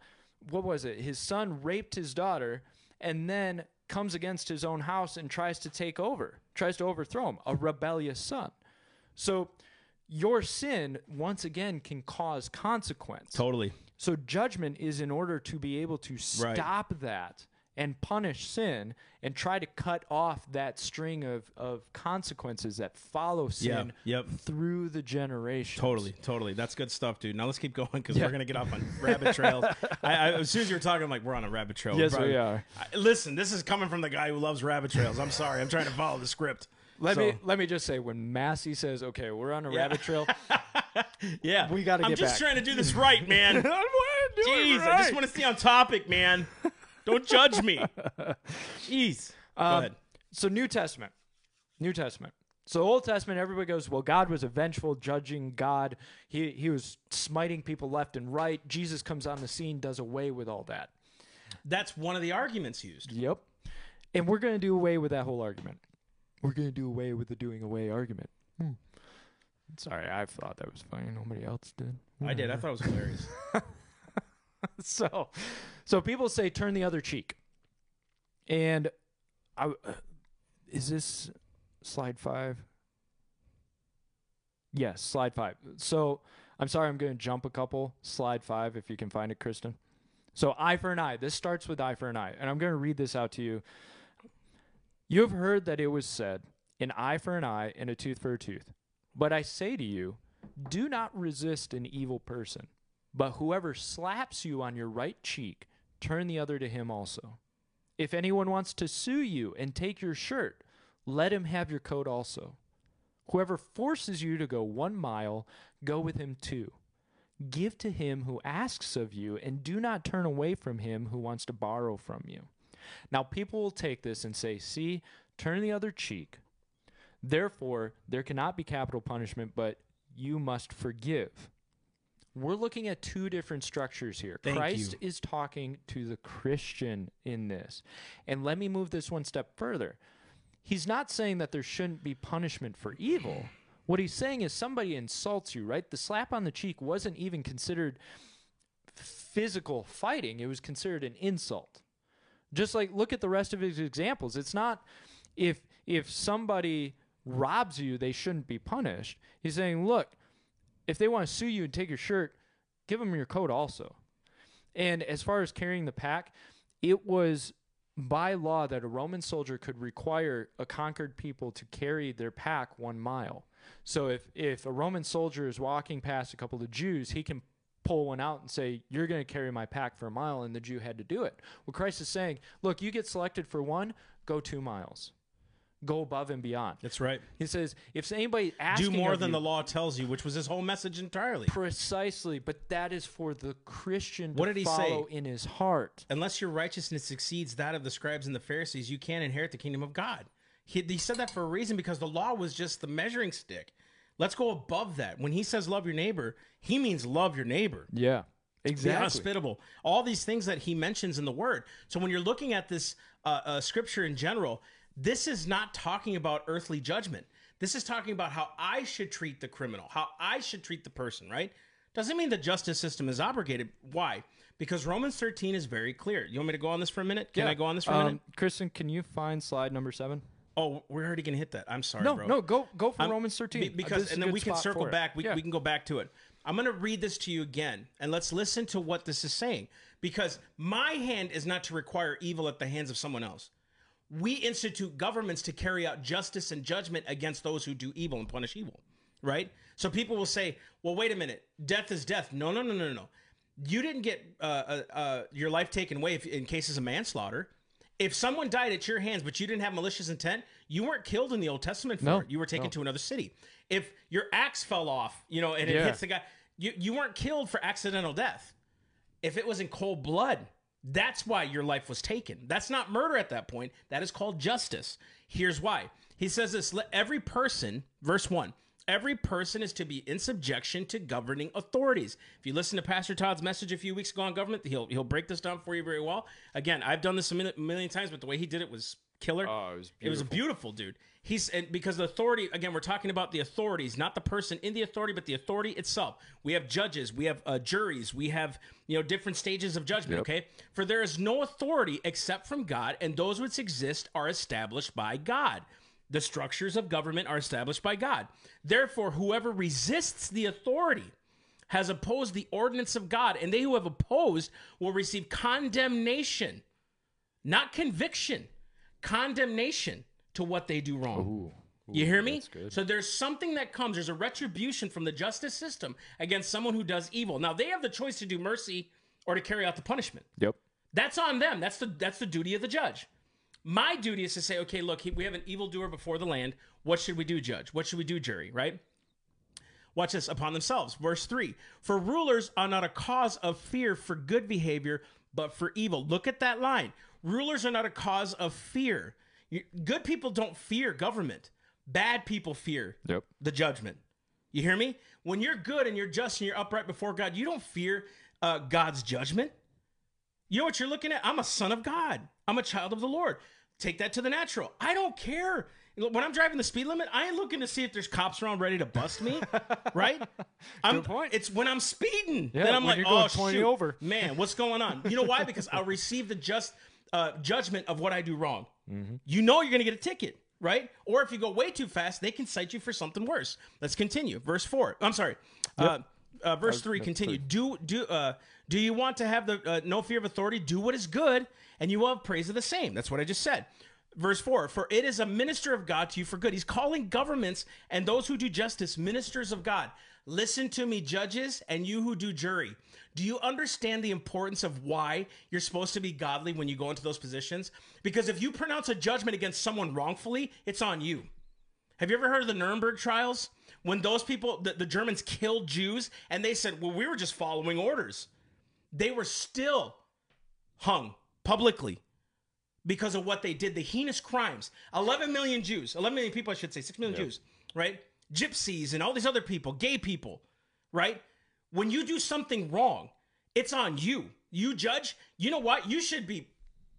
what was it? His son raped his daughter and then comes against his own house and tries to take over, tries to overthrow him, a rebellious son. So your sin, once again, can cause consequence. Totally. So judgment is in order to be able to stop right. that and punish sin and try to cut off that string of, of consequences that follow sin yep, yep. through the generations. Totally, totally. That's good stuff, dude. Now let's keep going because yeah. we're going to get off on rabbit trails. I, I, as soon as you were talking, I'm like, we're on a rabbit trail. Yes, probably, we are. I, listen, this is coming from the guy who loves rabbit trails. I'm sorry. I'm trying to follow the script. Let so. me let me just say, when Massey says, okay, we're on a yeah. rabbit trail, yeah, we got to get back. I'm just trying to do this right, man. I want to do Jeez, it right. I just want to stay on topic, man. Don't judge me. Jeez. Um, Go ahead. So New Testament. New Testament. So Old Testament, everybody goes, well, God was a vengeful, judging God. He, he was smiting people left and right. Jesus comes on the scene, does away with all that. That's one of the arguments used. Yep. And we're going to do away with that whole argument. We're going to do away with the doing away argument. Hmm. Sorry, I thought that was funny. Nobody else did. I did. I thought it was hilarious. So, so people say turn the other cheek, and I, uh, is this slide five? Yes, slide five. So I'm sorry, I'm going to jump a couple. Slide five, if you can find it, Kristen. So eye for an eye. This starts with eye for an eye, and I'm going to read this out to you. You have heard that it was said, an eye for an eye and a tooth for a tooth. But I say to you, do not resist an evil person. But whoever slaps you on your right cheek, turn the other to him also. If anyone wants to sue you and take your shirt, let him have your coat also. Whoever forces you to go one mile, go with him two. Give to him who asks of you, and do not turn away from him who wants to borrow from you. Now, people will take this and say, see, turn the other cheek. Therefore, there cannot be capital punishment, but you must forgive. We're looking at two different structures here. Thank Christ you. Is talking to the Christian in this. And let me move this one step further. He's not saying that there shouldn't be punishment for evil. What he's saying is somebody insults you, right? The slap on the cheek wasn't even considered physical fighting. It was considered an insult. Just like, look at the rest of his examples. It's not if if somebody robs you, they shouldn't be punished. He's saying, look, if they want to sue you and take your shirt, give them your coat also. And as far as carrying the pack, it was by law that a Roman soldier could require a conquered people to carry their pack one mile. So if, if a Roman soldier is walking past a couple of Jews, he can pull one out and say, you're going to carry my pack for a mile, and the Jew had to do it. Well, Christ is saying, look, you get selected for one, go two miles. Go above and beyond. That's right. He says, if anybody asks you... Do more than you, the law tells you, which was his whole message entirely. Precisely, but that is for the Christian to what did he follow say? In his heart. Unless your righteousness exceeds that of the scribes and the Pharisees, you can't inherit the kingdom of God. He, he said that for a reason, because the law was just the measuring stick. Let's go above that. When he says love your neighbor, he means love your neighbor. Yeah, exactly. Be hospitable. All these things that he mentions in the word. So when you're looking at this uh, uh, scripture in general... This is not talking about earthly judgment. This is talking about how I should treat the criminal, how I should treat the person, right? Doesn't mean the justice system is obligated. Why? Because Romans thirteen is very clear. You want me to go on this for a minute? Can yeah. I go on this for a um, minute? Kristen, can you find slide number seven? Oh, we're already going to hit that. I'm sorry, no, bro. No, no, go, go for I'm, Romans thirteen. Be, because, and then we can circle back. We, yeah. we can go back to it. I'm going to read this to you again, and let's listen to what this is saying. Because my hand is not to require evil at the hands of someone else. We institute governments to carry out justice and judgment against those who do evil and punish evil, right? So people will say, well, wait a minute, death is death. No, no, no, no, no. You didn't get uh, uh, your life taken away if, in cases of manslaughter. If someone died at your hands, but you didn't have malicious intent, you weren't killed in the Old Testament for no, it. You were taken no. to another city. If your axe fell off, you know, and it yeah. hits the guy, you, you weren't killed for accidental death. If it was in cold blood, that's why your life was taken. That's not murder at that point. That is called justice. Here's why. He says this, let every person, verse one, every person is to be in subjection to governing authorities. If you listen to Pastor Todd's message a few weeks ago on government, he'll, he'll break this down for you very well. Again, I've done this a million, million times, but the way he did it was killer. Oh, it was beautiful. It was beautiful, dude. He's, and because the authority, again, we're talking about the authorities, not the person in the authority, but the authority itself. We have judges, we have uh, juries, we have, you know, different stages of judgment, yep. okay? For there is no authority except from God, and those which exist are established by God. The structures of government are established by God. Therefore, whoever resists the authority has opposed the ordinance of God, and they who have opposed will receive condemnation, not conviction, condemnation. To what they do wrong. Ooh, ooh, you hear me? So there's something that comes. There's a retribution from the justice system against someone who does evil. Now, they have the choice to do mercy or to carry out the punishment. Yep. That's on them. That's the, that's the duty of the judge. My duty is to say, okay, look, he, we have an evildoer before the land. What should we do, judge? What should we do, jury, right? Watch this, upon themselves. Verse three, for rulers are not a cause of fear for good behavior, but for evil. Look at that line. Rulers are not a cause of fear. Good people don't fear government. Bad people fear yep. the judgment. You hear me? When you're good and you're just and you're upright before God, you don't fear uh, God's judgment. You know what you're looking at? I'm a son of God. I'm a child of the Lord. Take that to the natural. I don't care. When I'm driving the speed limit, I ain't looking to see if there's cops around ready to bust me, right? I'm, Good point. It's when I'm speeding. Yeah, then I'm like, oh, shoot, over. man, what's going on? You know why? Because I'll receive the just uh, judgment of what I do wrong. Mm-hmm. You know you're going to get a ticket, right? Or if you go way too fast, they can cite you for something worse. Let's continue. Verse four. I'm sorry. Yep. Uh, uh, verse three. Continue. Do do uh, do you want to have the uh, no fear of authority? Do what is good, and you will have praise of the same. That's what I just said. Verse four. For it is a minister of God to you for good. He's calling governments and those who do justice ministers of God. Listen to me, judges, and you who do jury. Do you understand the importance of why you're supposed to be godly when you go into those positions? Because if you pronounce a judgment against someone wrongfully, it's on you. Have you ever heard of the Nuremberg trials? When those people, the, the Germans killed Jews, and they said, well, we were just following orders. They were still hung publicly because of what they did, the heinous crimes. eleven million Jews, eleven million people, I should say, six million yep. Jews, right? Gypsies and all these other people, gay people, right? When you do something wrong, it's on you. You judge, you know what? You should be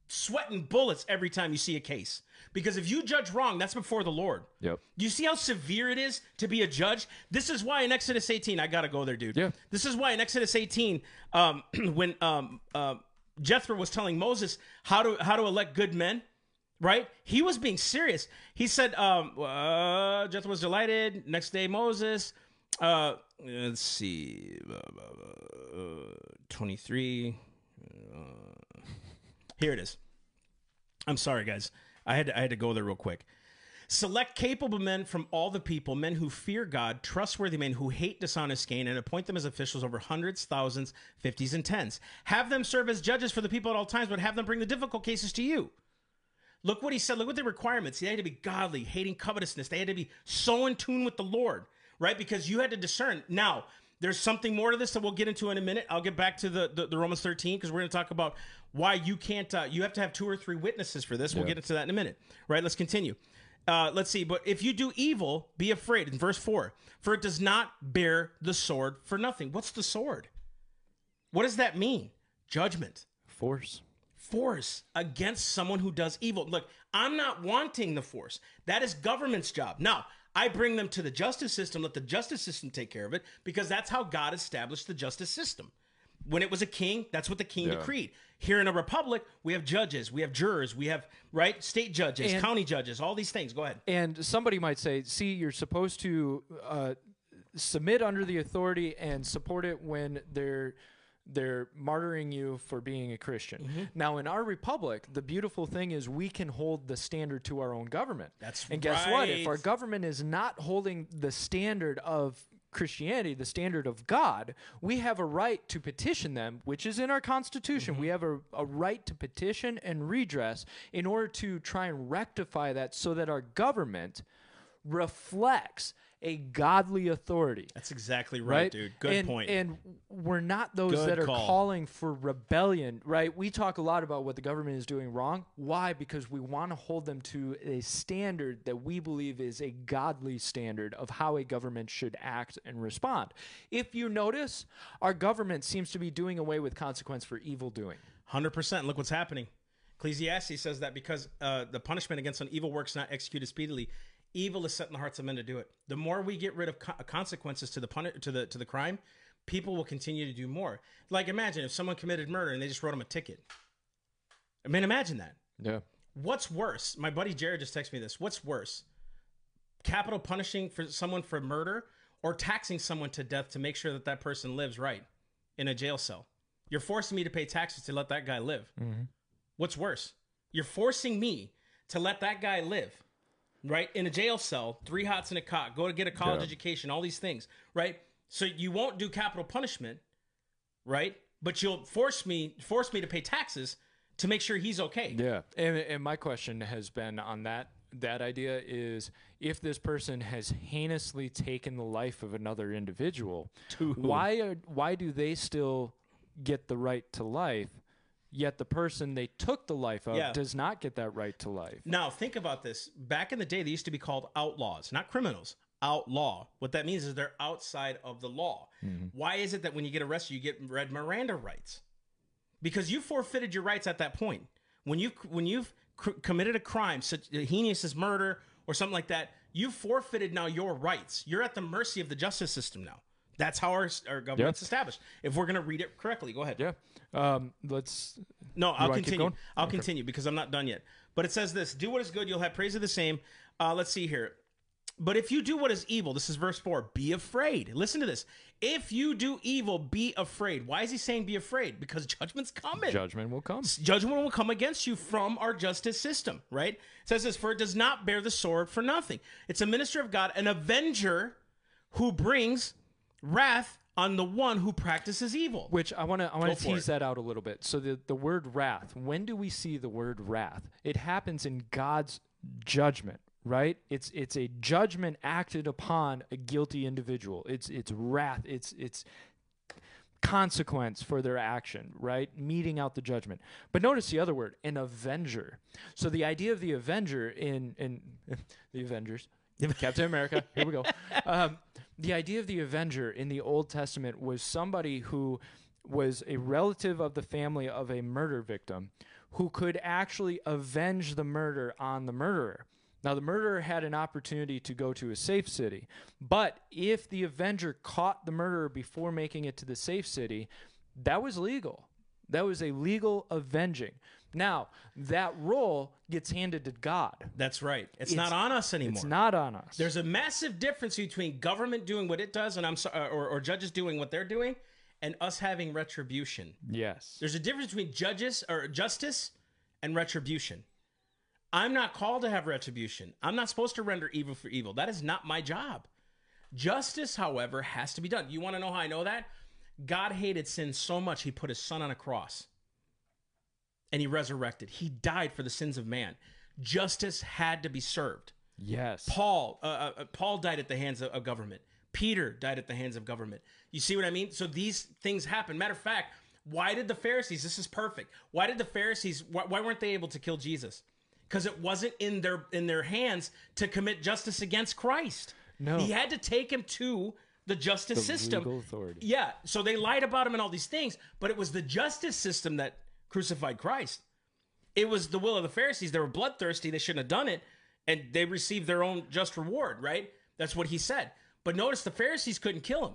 sweating bullets every time you see a case. Because if you judge wrong, that's before the Lord. Yep. You see how severe it is to be a judge? This is why in Exodus eighteen, I got to go there, dude. Yeah. This is why in Exodus eighteen, um, when um, uh, Jethro was telling Moses how to, how to elect good men, right? He was being serious. He said, um, uh, Jethro was delighted. Next day, Moses, uh, let's see, uh, twenty-three, uh, here it is. I'm sorry, guys. I had to, I had to go there real quick. Select capable men from all the people, men who fear God, trustworthy men who hate dishonest gain, and appoint them as officials over hundreds, thousands, fifties, and tens. Have them serve as judges for the people at all times, but have them bring the difficult cases to you. Look what he said. Look what the requirements. They had to be godly, hating covetousness. They had to be so in tune with the Lord, right? Because you had to discern. Now, there's something more to this that we'll get into in a minute. I'll get back to the, the, the Romans thirteen, because we're going to talk about why you can't, uh, you have to have two or three witnesses for this. We'll yeah. get into that in a minute, right? Let's continue. Uh, let's see. But if you do evil, be afraid. In verse four, for it does not bear the sword for nothing. What's the sword? What does that mean? Judgment. Force. Force against someone who does evil. Look, I'm not wanting the force. That is government's job. Now, I bring them to the justice system. Let the justice system take care of it, because that's how God established the justice system. When it was a king, that's what the king yeah. decreed. Here in a republic, we have judges, we have jurors, we have, right, state judges, and county judges, all these things. Go ahead. And somebody might say, see, you're supposed to uh, submit under the authority and support it when they're they're martyring you for being a Christian. Mm-hmm. Now, in our republic, the beautiful thing is we can hold the standard to our own government. That's right. And guess what? If our government is not holding the standard of Christianity, the standard of God, we have a right to petition them, which is in our Constitution. Mm-hmm. We have a, a right to petition and redress in order to try and rectify that so that our government reflects a godly authority. That's exactly right, right? dude. Good and, point. And we're not those Good that are call. calling for rebellion, right? We talk a lot about what the government is doing wrong. Why? Because we want to hold them to a standard that we believe is a godly standard of how a government should act and respond. If you notice, our government seems to be doing away with consequence for evil doing. one hundred percent. Look what's happening. Ecclesiastes says that because uh, the punishment against an evil work's not executed speedily, evil is set in the hearts of men to do it. The more we get rid of co consequences to the pun to the to the crime, people will continue to do more. Like, imagine if someone committed murder and they just wrote them a ticket. I mean, imagine that. Yeah. What's worse? My buddy Jared just texted me this. What's worse? Capital punishing for someone for murder, or taxing someone to death to make sure that that person lives right in a jail cell? You're forcing me to pay taxes to let that guy live. Mm-hmm. What's worse? You're forcing me to let that guy live. Right? In a jail cell, three hots and a cot, go to get a college yeah. education, all these things, right? So you won't do capital punishment, right? But you'll force me, force me to pay taxes to make sure he's okay. Yeah. And, and my question has been on that, that idea is, if this person has heinously taken the life of another individual, to why, are, why do they still get the right to life? Yet the person they took the life of yeah. does not get that right to life. Now, think about this. Back in the day, they used to be called outlaws, not criminals. Outlaw. What that means is they're outside of the law. Mm-hmm. Why is it that when you get arrested, you get red Miranda rights? Because you forfeited your rights at that point. When you've, when you've cr committed a crime, such heinous as murder or something like that, you forfeited now your rights. You're at the mercy of the justice system now. That's how our, our government's yep. established. If we're going to read it correctly, go ahead. Yeah. Um, let's. No, I'll continue. I'll okay. continue because I'm not done yet. But it says this: do what is good, you'll have praise of the same. Uh, let's see here. But if you do what is evil, this is verse four, be afraid. Listen to this. If you do evil, be afraid. Why is he saying be afraid? Because judgment's coming. Judgment will come. Judgment will come against you from our justice system, right? It says this, for it does not bear the sword for nothing. It's a minister of God, an avenger who brings wrath on the one who practices evil. Which I want to I want to tease that out a little bit. So the, the word wrath, when do we see the word wrath? It happens in God's judgment, right? It's it's a judgment acted upon a guilty individual. It's it's wrath. It's it's consequence for their action, right? Meting out the judgment. But notice the other word, an avenger. So the idea of the avenger in in the Avengers, Captain America. Here we go. Um, the idea of the avenger in the Old Testament was somebody who was a relative of the family of a murder victim who could actually avenge the murder on the murderer. Now, the murderer had an opportunity to go to a safe city, but if the avenger caught the murderer before making it to the safe city, that was legal. That was a legal avenging. Now, that role gets handed to God. That's right. It's, it's not on us anymore. It's not on us. There's a massive difference between government doing what it does, and I'm sorry, or, or judges doing what they're doing, and us having retribution. Yes. There's a difference between judges or justice and retribution. I'm not called to have retribution. I'm not supposed to render evil for evil. That is not my job. Justice, however, has to be done. You want to know how I know that? God hated sin so much, he put his son on a cross and he resurrected. He died for the sins of man. Justice had to be served. Yes. Paul, uh, uh, Paul died at the hands of, of government. Peter died at the hands of government. You see what I mean? So these things happen. Matter of fact, why did the Pharisees, this is perfect. Why did the Pharisees, why, why weren't they able to kill Jesus? Because it wasn't in their in their hands to commit justice against Christ. No. He had to take him to the justice the system. Legal authority. Yeah. So they lied about him and all these things, but it was the justice system that crucified Christ. It was the will of the Pharisees. They were bloodthirsty. They shouldn't have done it. And they received their own just reward, right? That's what he said. But notice the Pharisees couldn't kill him.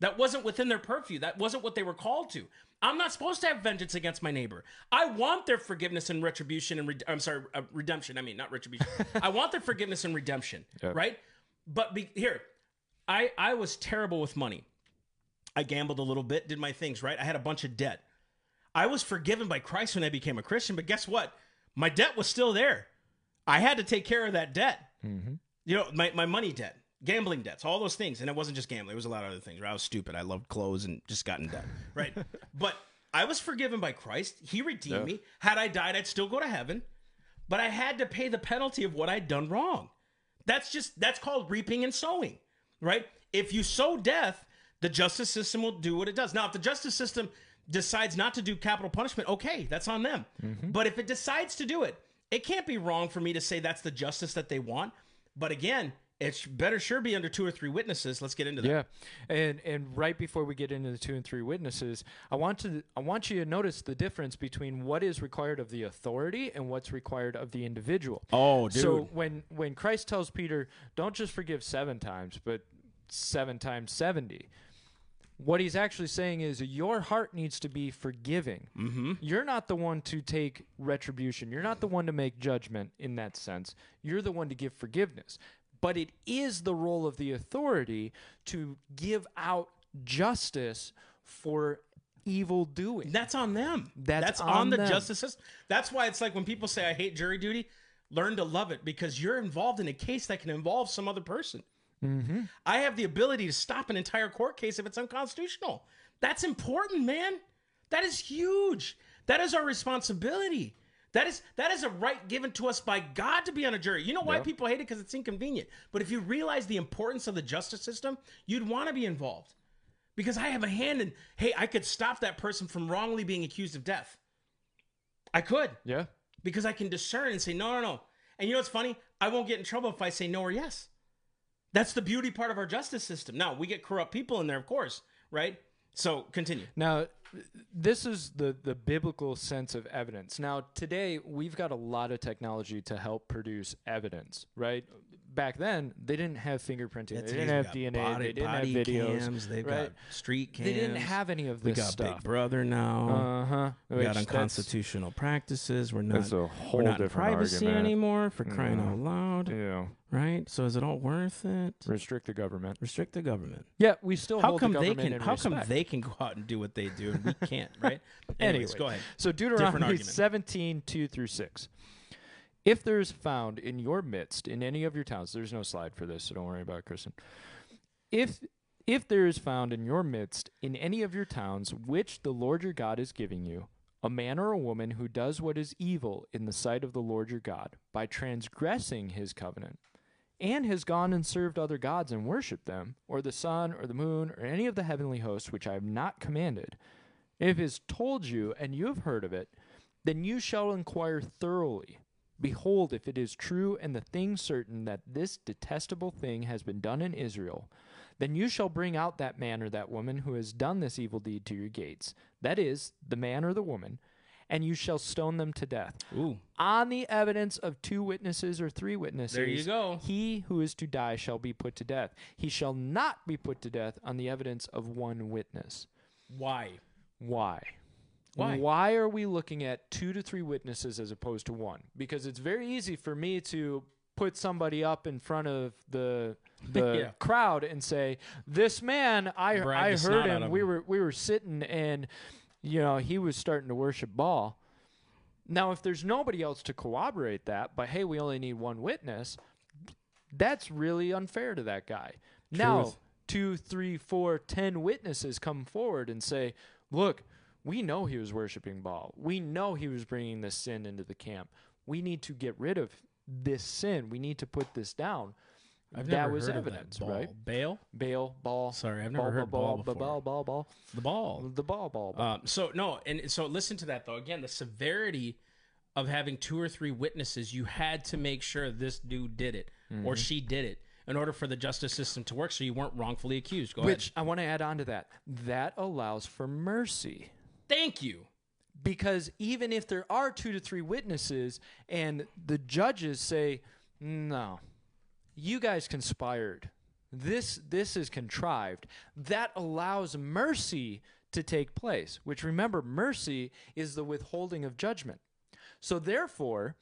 That wasn't within their purview. That wasn't what they were called to. I'm not supposed to have vengeance against my neighbor. I want their forgiveness and retribution and, re- I'm sorry, uh, redemption. I mean, not retribution. I want their forgiveness and redemption, yep. Right? But be- here, I, I was terrible with money. I gambled a little bit, did my things, right? I had a bunch of debt. I was forgiven by Christ when I became a Christian, but guess what? My debt was still there. I had to take care of that debt. Mm-hmm. You know, my, my money debt. Gambling debts, all those things. And it wasn't just gambling. It was a lot of other things. Right? I was stupid. I loved clothes and just got in debt. Right? But I was forgiven by Christ. He redeemed yeah. me. Had I died, I'd still go to heaven. But I had to pay the penalty of what I'd done wrong. That's just, that's called reaping and sowing. Right? If you sow death, the justice system will do what it does. Now, if the justice system decides not to do capital punishment, okay, that's on them. Mm-hmm. But if it decides to do it, it can't be wrong for me to say that's the justice that they want. But again, it better sure be under two or three witnesses. Let's get into that. Yeah, and and right before we get into the two and three witnesses, I want to I want you to notice the difference between what is required of the authority and what's required of the individual. Oh, dude. So when when Christ tells Peter, don't just forgive seven times, but seven times seventy. What he's actually saying is your heart needs to be forgiving. Mm-hmm. You're not the one to take retribution. You're not the one to make judgment in that sense. You're the one to give forgiveness. But it is the role of the authority to give out justice for evil doing. That's on them. That's, That's on, on the them. Justice system. That's why it's like when people say, I hate jury duty, learn to love it because you're involved in a case that can involve some other person. Mm-hmm. I have the ability to stop an entire court case if it's unconstitutional. That's important, man. That is huge. That is our responsibility. That is that is a right given to us by God to be on a jury. You know why yeah. people hate it? Because it's inconvenient. But if you realize the importance of the justice system, you'd want to be involved. Because I have a hand in, hey, I could stop that person from wrongly being accused of death. I could. Yeah. Because I can discern and say, no, no, no. And you know what's funny? I won't get in trouble if I say no or yes. That's the beauty part of our justice system. Now, we get corrupt people in there, of course, right? So continue. Now, this is the, the biblical sense of evidence. Now, today, we've got a lot of technology to help produce evidence, right? Back then, they didn't have fingerprinting. That's they didn't have D N A. Body, they didn't have videos. Cams, they've right? got street cams. They didn't have any of this stuff. We got stuff. Big Brother now. Uh-huh. We Which got unconstitutional practices. We're not, a whole we're not in privacy argument. Anymore for crying no. out loud. Yeah. Right? So is it all worth it? Restrict the government. Restrict the government. Yeah, we still how hold come the government they can, in How respect. Come they can go out and do what they do and we can't, right? Anyways, anyway, go ahead. So Deuteronomy seventeen, two through six. If there is found in your midst, in any of your towns, there's no slide for this, so don't worry about it, Kristen. If, if there is found in your midst, in any of your towns, which the Lord your God is giving you, a man or a woman who does what is evil in the sight of the Lord your God by transgressing his covenant, and has gone and served other gods and worshipped them, or the sun, or the moon, or any of the heavenly hosts, which I have not commanded, if it is told you, and you have heard of it, then you shall inquire thoroughly. Behold, if it is true and the thing certain that this detestable thing has been done in Israel, then you shall bring out that man or that woman who has done this evil deed to your gates, that is, the man or the woman, and you shall stone them to death. Ooh. On the evidence of two witnesses or three witnesses, there you go. He who is to die shall be put to death. He shall not be put to death on the evidence of one witness. Why? Why? Why? Why are we looking at two to three witnesses as opposed to one? Because it's very easy for me to put somebody up in front of the the yeah. crowd and say, "This man, I I heard him. him. We were we were sitting and, you know, he was starting to worship Baal." Now, if there's nobody else to corroborate that, but hey, we only need one witness, that's really unfair to that guy. Truth. Now, two, three, four, ten witnesses come forward and say, "Look, we know he was worshiping Baal. We know he was bringing this sin into the camp. We need to get rid of this sin. We need to put this down." I've that never was heard evidence, of that. Ball. Right? Baal? Baal, Baal. Sorry, I've never ball, heard Baal before. Baal, Baal, Baal. The Baal. The Baal, Baal, Baal. Um, so, no, and so listen to that, though. Again, the severity of having two or three witnesses, you had to make sure this dude did it mm-hmm. or she did it in order for the justice system to work so you weren't wrongfully accused. Go Which, ahead. I want to add on to that. That allows for mercy. Thank you. Because even if there are two to three witnesses and the judges say, no, you guys conspired, this this is contrived, that allows mercy to take place, which, remember, mercy is the withholding of judgment. So therefore,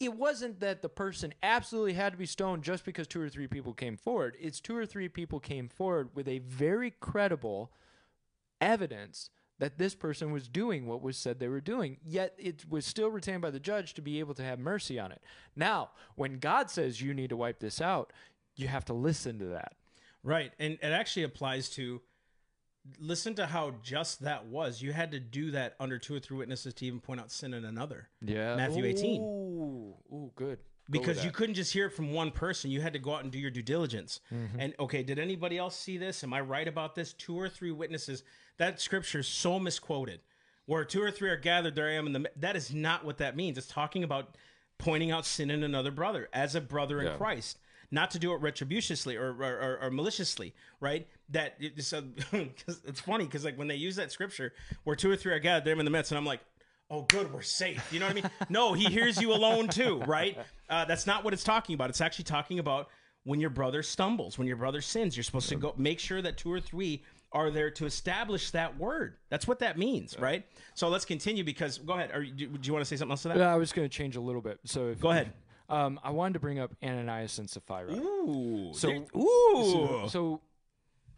it wasn't that the person absolutely had to be stoned just because two or three people came forward. It's two or three people came forward with a very credible evidence that this person was doing what was said they were doing, yet it was still retained by the judge to be able to have mercy on it. Now, when God says you need to wipe this out, you have to listen to that. Right, and it actually applies to, listen to how just that was. You had to do that under two or three witnesses to even point out sin in another. Yeah. Matthew eighteen. Ooh, ooh, good. Because you couldn't just hear it from one person. You had to go out and do your due diligence. Mm-hmm. And, okay, did anybody else see this? Am I right about this? Two or three witnesses. That scripture is so misquoted. Where two or three are gathered, there I am. In the, that is not what that means. It's talking about pointing out sin in another brother as a brother in yeah. Christ. Not to do it retributionally or, or, or, or maliciously, right? That it's, a, it's funny because, like, when they use that scripture, where two or three are gathered, there I am in the midst, and I'm like, oh, good, we're safe. You know what I mean? No, he hears you alone too, right? Uh, that's not what it's talking about. It's actually talking about when your brother stumbles, when your brother sins, you're supposed to go make sure that two or three are there to establish that word. That's what that means, yeah. right? So let's continue because, go ahead. Are, do, do you want to say something else to that? Yeah, I was going to change a little bit. So if, Go ahead. Um, I wanted to bring up Ananias and Sapphira. Ooh. So, ooh. So, so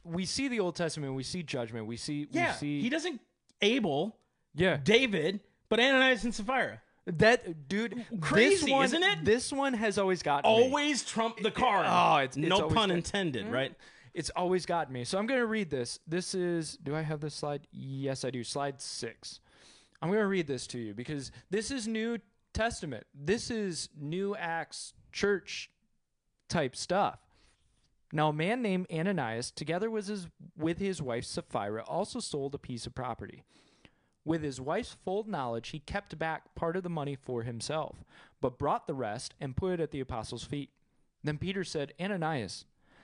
we see the Old Testament. We see judgment. We see. Yeah, we see, he doesn't Abel, yeah. David, but Ananias and Sapphira. That, dude, crazy, this one, isn't it? This one has always gotten always me. Always trump the card. Oh, it's, it's no pun intended, right? Mm. It's always gotten me. So I'm going to read this. This is, do I have this slide? Yes, I do. Slide six. I'm going to read this to you because this is New Testament. This is New Acts church type stuff. Now, a man named Ananias, together with his, with his wife Sapphira, also sold a piece of property. With his wife's full knowledge, he kept back part of the money for himself, but brought the rest and put it at the apostles' feet. Then Peter said, Ananias,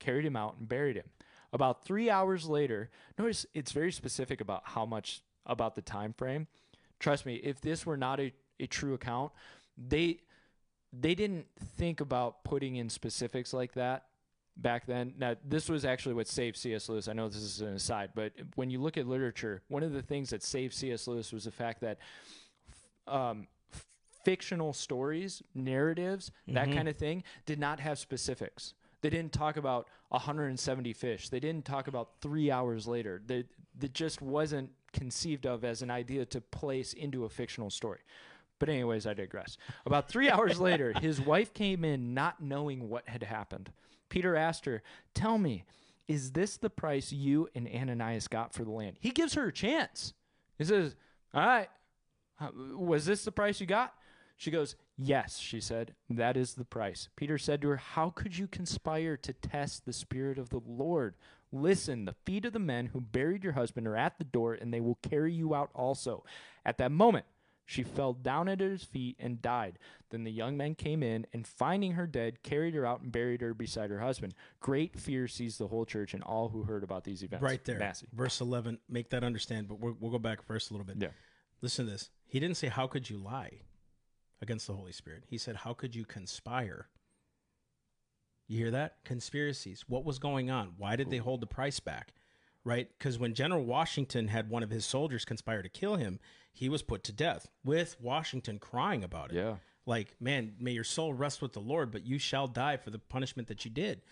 carried him out, and buried him. About three hours later, notice it's very specific about how much, about the time frame. Trust me, if this were not a, a true account, they they didn't think about putting in specifics like that back then. Now, this was actually what saved C S Lewis. I know this is an aside, but when you look at literature, one of the things that saved C S Lewis was the fact that um, fictional stories, narratives, mm-hmm. that kind of thing, did not have specifics. They didn't talk about one hundred seventy fish. They didn't talk about three hours later. They, that just wasn't conceived of as an idea to place into a fictional story. But anyways, I digress. About three hours later, his wife came in not knowing what had happened. Peter asked her, "Tell me, is this the price you and Ananias got for the land?" He gives her a chance. He says, "All right, was this the price you got?" She goes, "Yes," she said, "that is the price." Peter said to her, "How could you conspire to test the Spirit of the Lord? Listen, the feet of the men who buried your husband are at the door, and they will carry you out also." At that moment, she fell down at his feet and died. Then the young men came in, and finding her dead, carried her out and buried her beside her husband. Great fear seized the whole church and all who heard about these events. Right there, Massey. Verse eleven, make that understand, but we'll, we'll go back first a little bit. Yeah. Listen to this. He didn't say, how could you lie against the Holy Spirit? He said, how could you conspire? You hear that? Conspiracies. What was going on? Why did Ooh. They hold the price back? Right? Because when General Washington had one of his soldiers conspire to kill him, he was put to death with Washington crying about it. Yeah. Like, man, may your soul rest with the Lord, but you shall die for the punishment that you did.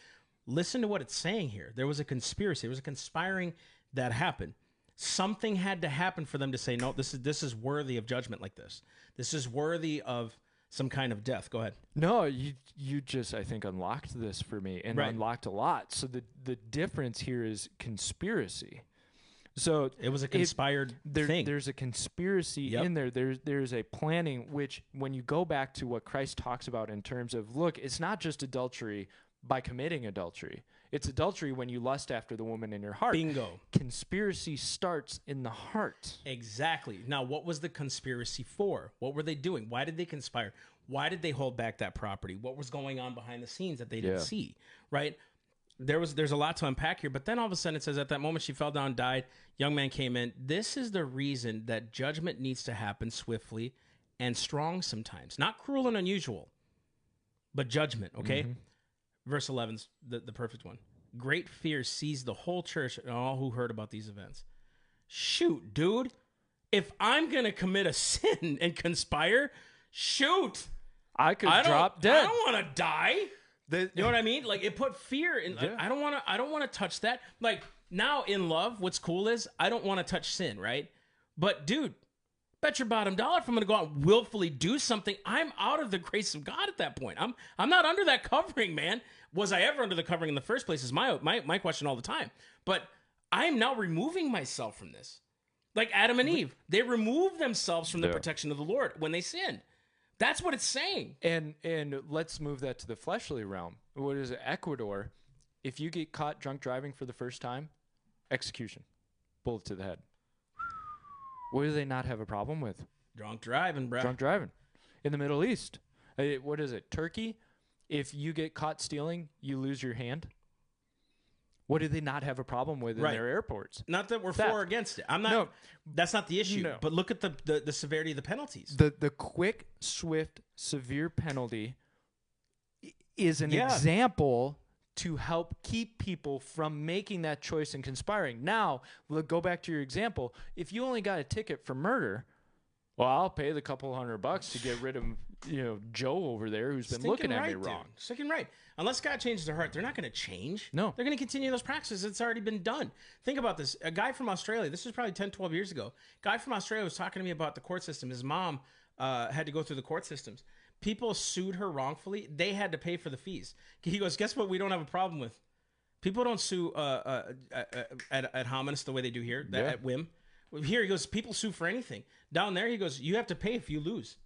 Listen to what it's saying here. There was a conspiracy. There was a conspiring that happened. Something had to happen for them to say, no, this is this is worthy of judgment like this. This is worthy of some kind of death. Go ahead. No, you you just, I think, unlocked this for me and right. unlocked a lot. So the, the difference here is conspiracy. So it was a conspired it, there, thing. There's a conspiracy yep. in there. There's, there's a planning, which when you go back to what Christ talks about in terms of, look, it's not just adultery by committing adultery. It's adultery when you lust after the woman in your heart. Bingo. Conspiracy starts in the heart. Exactly. Now, what was the conspiracy for? What were they doing? Why did they conspire? Why did they hold back that property? What was going on behind the scenes that they didn't yeah. see? Right? There was. There's a lot to unpack here, but then all of a sudden it says, at that moment she fell down, died, young man came in. This is the reason that judgment needs to happen swiftly and strong sometimes. Not cruel and unusual, but judgment, okay? Mm-hmm. Verse eleven's the, the perfect one. Great fear seized the whole church and all who heard about these events. Shoot, dude. If I'm going to commit a sin and conspire, shoot. I could I drop dead. I don't want to die. The, you know what I mean? Like, it put fear in. Yeah. I don't want to I don't want to touch that. Like, now in love, what's cool is I don't want to touch sin, right? But, dude, bet your bottom dollar if I'm going to go out and willfully do something, I'm out of the grace of God at that point. I'm I'm not under that covering, man. Was I ever under the covering in the first place is my my, my question all the time. But I'm now removing myself from this. Like Adam and Eve, they removed themselves from the yeah. protection of the Lord when they sinned. That's what it's saying. And and let's move that to the fleshly realm. What is it? Ecuador, if you get caught drunk driving for the first time, execution, bullet to the head. What do they not have a problem with? Drunk driving, bro. Drunk driving. In the Middle East. It, what is it? Turkey? If you get caught stealing, you lose your hand. What do they not have a problem with right. in their airports? Not that we're Theft. for or against it. I'm not. No. That's not the issue. No. But look at the, the, the severity of the penalties. The, the quick, swift, severe penalty is an yeah. example to help keep people from making that choice and conspiring. Now, we'll go back to your example. If you only got a ticket for murder, well, I'll pay the couple hundred bucks to get rid of, you know, Joe over there who's been Stinking looking at right, me wrong. Dude. Stinking right. Unless God changes their heart, they're not going to change. No. They're going to continue those practices. It's already been done. Think about this. A guy from Australia, this was probably ten, twelve years ago. A guy from Australia was talking to me about the court system. His mom uh, had to go through the court systems. People sued her wrongfully. They had to pay for the fees. He goes, guess what we don't have a problem with? People don't sue uh, uh, ad, ad homines the way they do here, yeah. at whim. Here, he goes, people sue for anything. Down there, he goes, you have to pay if you lose.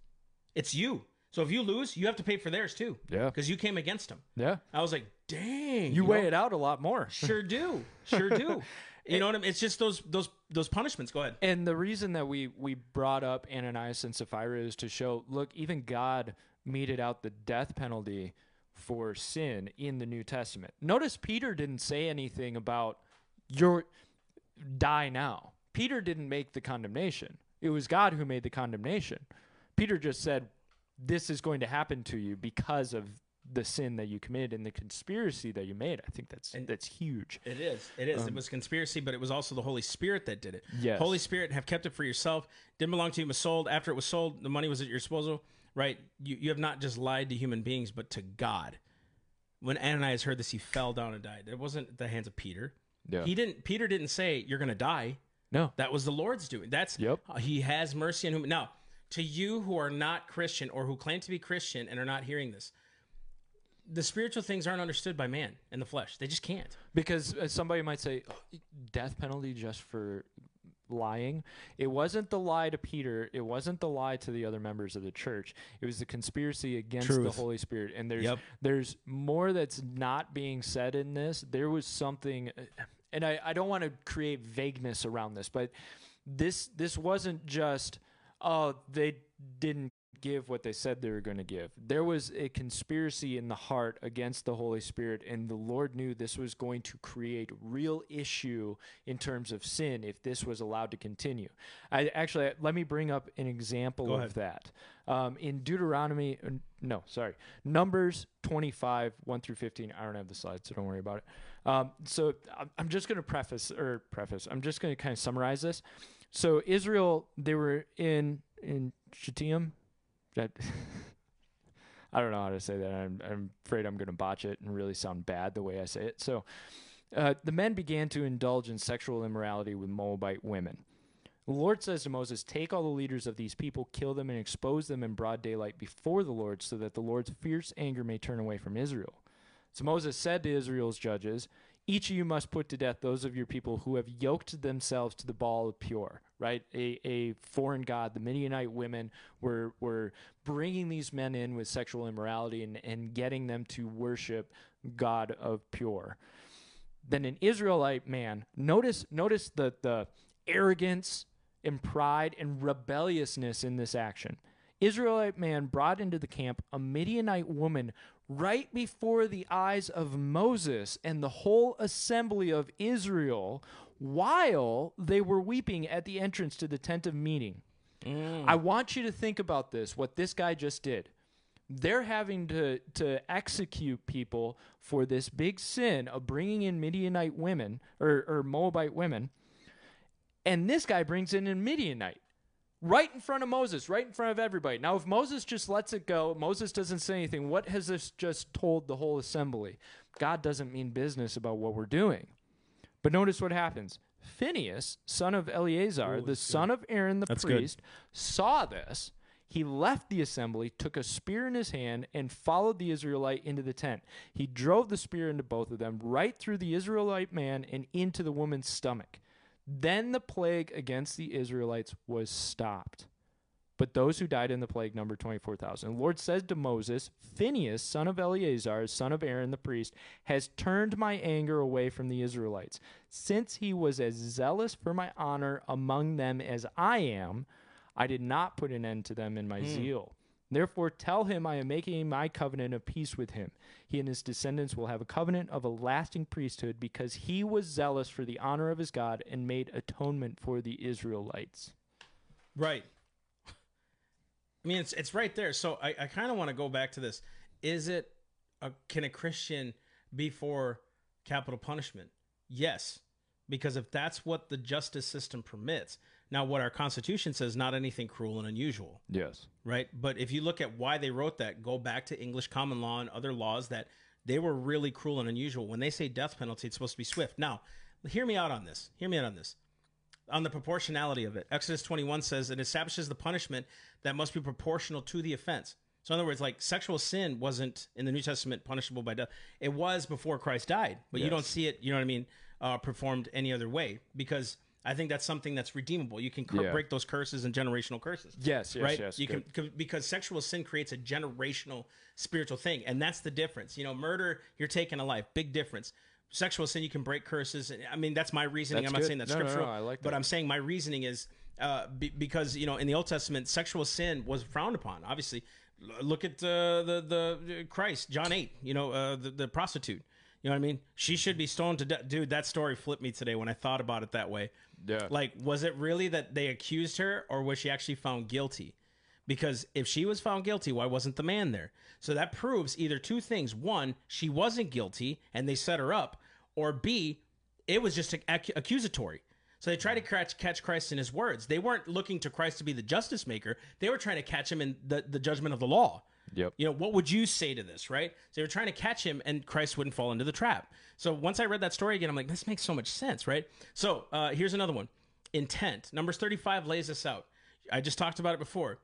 It's you. So if you lose, you have to pay for theirs too. Yeah. Because you came against them. Yeah. I was like, dang. You, you weigh know? it out a lot more. Sure do. Sure do. You know what I mean? It's just those those those punishments. Go ahead. And the reason that we we brought up Ananias and Sapphira is to show, look, even God meted out the death penalty for sin in the New Testament. Notice Peter didn't say anything about your die now. Peter didn't make the condemnation. It was God who made the condemnation. Peter just said, this is going to happen to you because of the sin that you committed and the conspiracy that you made. I think that's and that's huge. It is. It is. Um, it was conspiracy, but it was also the Holy Spirit that did it. Yes. Holy Spirit, have kept it for yourself. Didn't belong to you. It was sold. After it was sold, the money was at your disposal. Right? You you have not just lied to human beings, but to God. When Ananias heard this, he fell down and died. It wasn't at the hands of Peter. Yeah. He didn't. Peter didn't say, "You're going to die." No. That was the Lord's doing. That's yep. uh, He has mercy on whom. Now, to you who are not Christian or who claim to be Christian and are not hearing this, the spiritual things aren't understood by man and the flesh. They just can't. Because somebody might say, oh, death penalty just for lying. It wasn't the lie to Peter. It wasn't the lie to the other members of the church. It was the conspiracy against Truth. the Holy Spirit. And there's yep. there's more that's not being said in this. There was something, and I, I don't want to create vagueness around this, but this this wasn't just, oh, they didn't give what they said they were going to give. There was a conspiracy in the heart against the Holy Spirit, and the Lord knew this was going to create real issue in terms of sin if this was allowed to continue. I actually, let me bring up an example of that. Um, in Deuteronomy, no, sorry, Numbers twenty-five, one through fifteen. I don't have the slides, so don't worry about it. Um, so I'm just going to preface, or preface, I'm just going to kind of summarize this. So Israel, they were in, in Shittim. I don't know how to say that. I'm, I'm afraid I'm going to botch it and really sound bad the way I say it. So uh, the men began to indulge in sexual immorality with Moabite women. The Lord says to Moses, take all the leaders of these people, kill them, and expose them in broad daylight before the Lord, so that the Lord's fierce anger may turn away from Israel. So Moses said to Israel's judges, each of you must put to death those of your people who have yoked themselves to the Baal of Peor, right? A, a foreign god. The Midianite women were were bringing these men in with sexual immorality and, and getting them to worship God of Peor. Then an Israelite man, notice notice the, the arrogance and pride and rebelliousness in this action. Israelite man brought into the camp a Midianite woman right before the eyes of Moses and the whole assembly of Israel while they were weeping at the entrance to the tent of meeting. Mm. I want you to think about this, what this guy just did. They're having to, to execute people for this big sin of bringing in Midianite women or, or Moabite women, and this guy brings in a Midianite. Right in front of Moses, right in front of everybody. Now, if Moses just lets it go, Moses doesn't say anything, what has this just told the whole assembly? God doesn't mean business about what we're doing. But notice what happens. Phineas, son of Eleazar, Ooh, the son good. of Aaron the that's priest, good. saw this. He left the assembly, took a spear in his hand, and followed the Israelite into the tent. He drove the spear into both of them, right through the Israelite man and into the woman's stomach. Then the plague against the Israelites was stopped. But those who died in the plague numbered twenty-four thousand. The Lord said to Moses, Phineas, son of Eleazar, son of Aaron the priest, has turned my anger away from the Israelites. Since he was as zealous for my honor among them as I am, I did not put an end to them in my mm. zeal. Therefore, tell him I am making my covenant of peace with him. He and his descendants will have a covenant of a lasting priesthood because he was zealous for the honor of his God and made atonement for the Israelites. Right. I mean, it's it's right there. So I, I kind of want to go back to this. Is it, a, can a Christian be for capital punishment? Yes, because if that's what the justice system permits. Now, what our Constitution says, not anything cruel and unusual. Yes. Right? But if you look at why they wrote that, go back to English common law and other laws that they were really cruel and unusual. When they say death penalty, it's supposed to be swift. Now, hear me out on this. Hear me out on this. On the proportionality of it. Exodus twenty-one says it establishes the punishment that must be proportional to the offense. So in other words, like sexual sin wasn't in the New Testament punishable by death. It was before Christ died, but yes. you don't see it, you know what I mean, uh, performed any other way because... I think that's something that's redeemable. You can cur- yeah. break those curses and generational curses. Yes, yes, right? yes. You can, c- because sexual sin creates a generational spiritual thing, and that's the difference. You know, murder, you're taking a life. Big difference. Sexual sin, you can break curses. I mean, that's my reasoning. That's I'm not good. saying that's no, scriptural, no, no, I like that. But I'm saying my reasoning is uh, be- because, you know, in the Old Testament, sexual sin was frowned upon, obviously. L- look at uh, the, the Christ, John eight, you know, uh, the, the prostitute. You know what I mean? She should be stoned to death. Dude, that story flipped me today when I thought about it that way. Yeah. Like, was it really that they accused her or was she actually found guilty? Because if she was found guilty, why wasn't the man there? So that proves either two things. One, she wasn't guilty and they set her up. Or B, it was just ac- accusatory. So they tried to catch, catch Christ in his words. They weren't looking to Christ to be the justice maker. They were trying to catch him in the, the judgment of the law. Yep. You know, what would you say to this, right? So they were trying to catch him, and Christ wouldn't fall into the trap. So once I read that story again, I'm like, this makes so much sense, right? So uh, here's another one. Intent. Numbers thirty-five lays this out. I just talked about it before.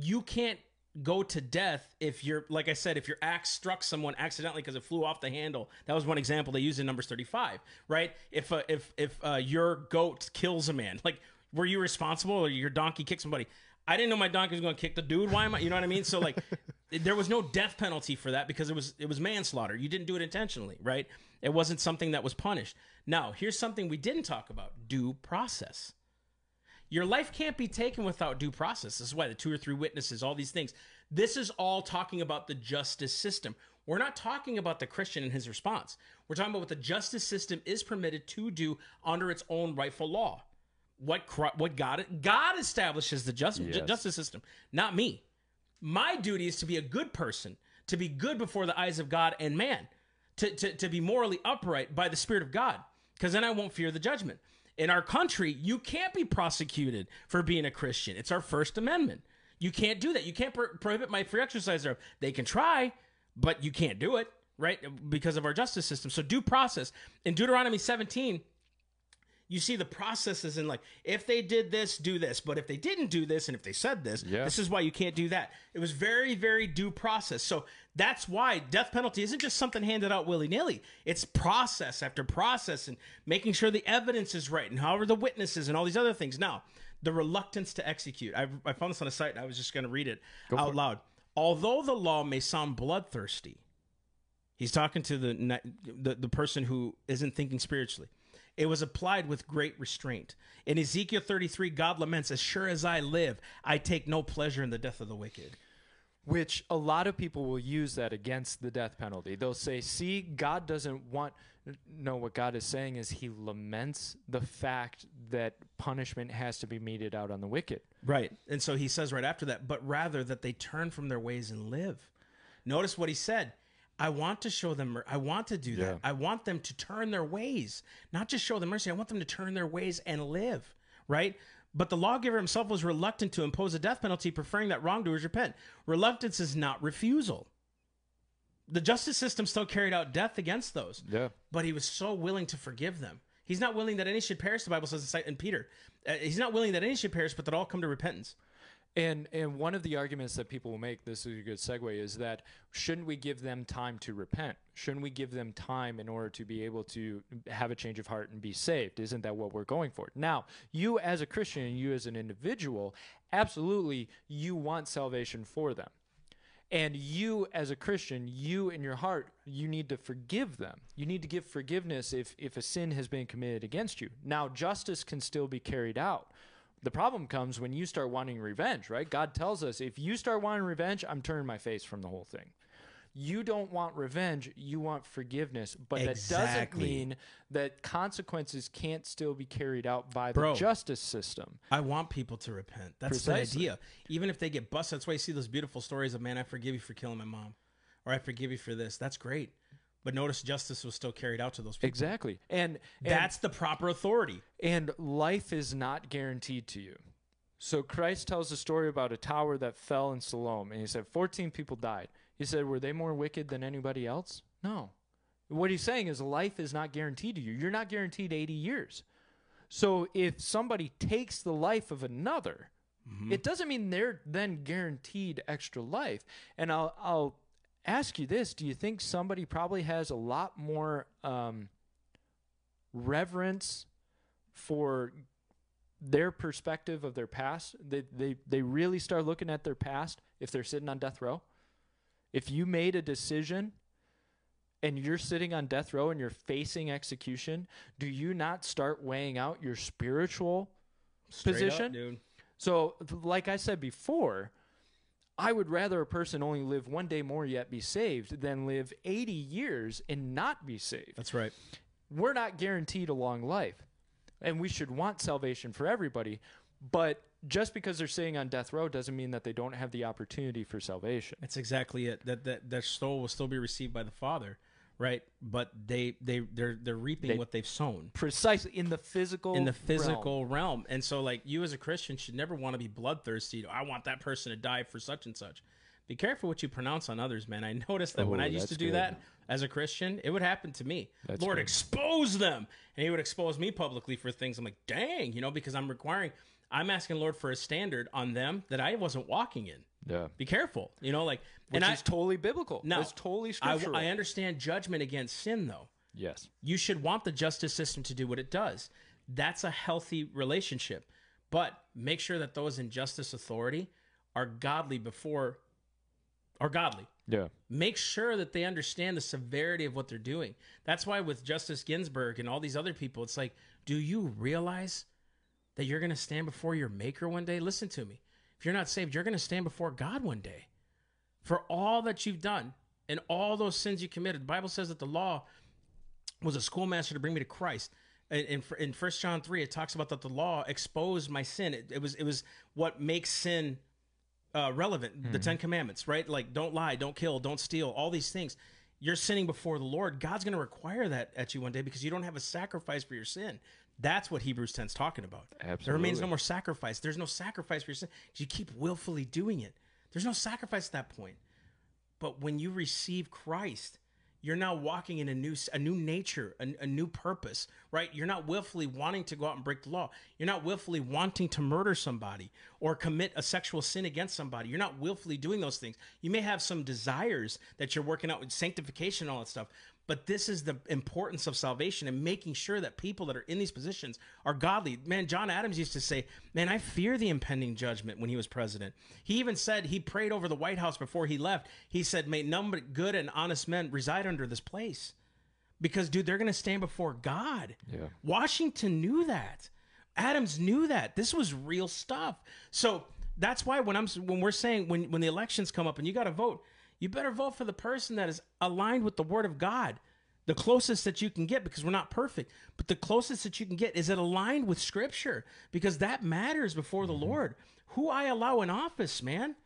You can't go to death if you're, like I said, if your axe struck someone accidentally because it flew off the handle. That was one example they used in Numbers thirty-five, right? If uh, if if uh, your goat kills a man, like, were you responsible, or your donkey kicked somebody? I didn't know my donkey was going to kick the dude. Why am I? You know what I mean? So like, there was no death penalty for that because it was it was manslaughter. You didn't do it intentionally, right? It wasn't something that was punished. Now, here's something we didn't talk about: due process. Your life can't be taken without due process. This is why the two or three witnesses, all these things. This is all talking about the justice system. We're not talking about the Christian and his response. We're talking about what the justice system is permitted to do under its own rightful law. What what God God establishes the just, yes. ju- justice system, not me. My duty is to be a good person, to be good before the eyes of God and man, to to, to be morally upright by the Spirit of God, because then I won't fear the judgment. In our country, you can't be prosecuted for being a Christian. It's our First Amendment. You can't do that. You can't pro- prohibit my free exercise thereof. They can try, but you can't do it, right? Because of our justice system. So due process. In Deuteronomy seventeen, you see the processes in, like, if they did this, do this. But if they didn't do this, and if they said this, yeah. this is why you can't do that. It was very, very due process. So that's why death penalty isn't just something handed out willy-nilly. It's process after process and making sure the evidence is right and how are the witnesses and all these other things. Now, the reluctance to execute. I, I found this on a site, and I was just going to read it Go out loud. It. Although the law may sound bloodthirsty, he's talking to the, the, the person who isn't thinking spiritually. It was applied with great restraint. In Ezekiel thirty-three, God laments, as sure as I live, I take no pleasure in the death of the wicked. Which a lot of people will use that against the death penalty. They'll say, see, God doesn't want... No, what God is saying is he laments the fact that punishment has to be meted out on the wicked. Right. And so he says right after that, but rather that they turn from their ways and live. Notice what he said. I want to show them, I want to do that. Yeah. I want them to turn their ways, not just show them mercy. I want them to turn their ways and live, right? But the lawgiver himself was reluctant to impose a death penalty, preferring that wrongdoers repent. Reluctance is not refusal. The justice system still carried out death against those, yeah. but he was so willing to forgive them. He's not willing that any should perish, the Bible says in Peter. Uh, he's not willing that any should perish, but that all come to repentance. And and one of the arguments that people will make, this is a good segue, is that shouldn't we give them time to repent? Shouldn't we give them time in order to be able to have a change of heart and be saved? Isn't that what we're going for? Now, you as a Christian and you as an individual, absolutely, you want salvation for them. And you as a Christian, you in your heart, you need to forgive them. You need to give forgiveness if, if a sin has been committed against you. Now, justice can still be carried out. The problem comes when you start wanting revenge, right? God tells us, if you start wanting revenge, I'm turning my face from the whole thing. You don't want revenge. You want forgiveness. But exactly. That doesn't mean that consequences can't still be carried out by Bro, the justice system. I want people to repent. That's Precisely. The idea. Even if they get busted, that's why you see those beautiful stories of, man, I forgive you for killing my mom, or I forgive you for this. That's great. But notice justice was still carried out to those people. Exactly. And, and that's the proper authority. And life is not guaranteed to you. So Christ tells a story about a tower that fell in Siloam. And he said fourteen people died. He said, were they more wicked than anybody else? No. What he's saying is life is not guaranteed to you. You're not guaranteed eighty years. So if somebody takes the life of another, mm-hmm. it doesn't mean they're then guaranteed extra life. And I'll... I'll ask you this, do you think somebody probably has a lot more um, reverence for their perspective of their past? They, they they really start looking at their past if they're sitting on death row? If you made a decision and you're sitting on death row and you're facing execution, do you not start weighing out your spiritual Straight position? Up, dude. So like I said before, I would rather a person only live one day more yet be saved than live eighty years and not be saved. That's right. We're not guaranteed a long life, and we should want salvation for everybody, but just because they're sitting on death row doesn't mean that they don't have the opportunity for salvation. That's exactly it. That that their soul will still be received by the Father, right? But they they they're they're reaping they, what they've sown. Precisely, in the physical in the physical realm. realm. And so, like, you as a Christian should never want to be bloodthirsty. I want that person to die for such and such. Be careful what you pronounce on others, man. I noticed that oh, when I used to do good. that as a Christian, it would happen to me. That's Lord, good. expose them. And he would expose me publicly for things. I'm like, dang, you know, because I'm requiring, I'm asking Lord for a standard on them that I wasn't walking in. Yeah. Be careful. You know, like, which and is I, totally biblical. No, it's totally scriptural. I, I understand judgment against sin, though. Yes. You should want the justice system to do what it does. That's a healthy relationship. But make sure that those in justice authority are godly before Are godly. Yeah. Make sure that they understand the severity of what they're doing. That's why with Justice Ginsburg and all these other people, it's like, do you realize that you're going to stand before your maker one day? Listen to me. If you're not saved, you're going to stand before God one day for all that you've done and all those sins you committed. The Bible says that the law was a schoolmaster to bring me to Christ. In, in First John three, it talks about that the law exposed my sin. It, it was it was what makes sin Uh, relevant, mm-hmm. the Ten Commandments, right? Like, don't lie, don't kill, don't steal, all these things. You're sinning before the Lord. God's going to require that at you one day because you don't have a sacrifice for your sin. That's what Hebrews ten is talking about. Absolutely. There remains no more sacrifice. There's no sacrifice for your sin because you keep willfully doing it. There's no sacrifice at that point. But when you receive Christ, you're now walking in a new a new nature, a, a new purpose, right? You're not willfully wanting to go out and break the law. You're not willfully wanting to murder somebody or commit a sexual sin against somebody. You're not willfully doing those things. You may have some desires that you're working out with sanctification and all that stuff, but this is the importance of salvation and making sure that people that are in these positions are godly. Man, John Adams used to say, man, I fear the impending judgment when he was president. He even said he prayed over the White House before he left. He said, may none but good and honest men reside under this place because, dude, they're going to stand before God. Yeah. Washington knew that. Adams knew that. This was real stuff. So that's why when I'm when we're saying when, when the elections come up and you got to vote, you better vote for the person that is aligned with the Word of God, the closest that you can get, because we're not perfect, but the closest that you can get, is it aligned with Scripture? Because that matters before the mm-hmm. Lord, who I allow in office, man.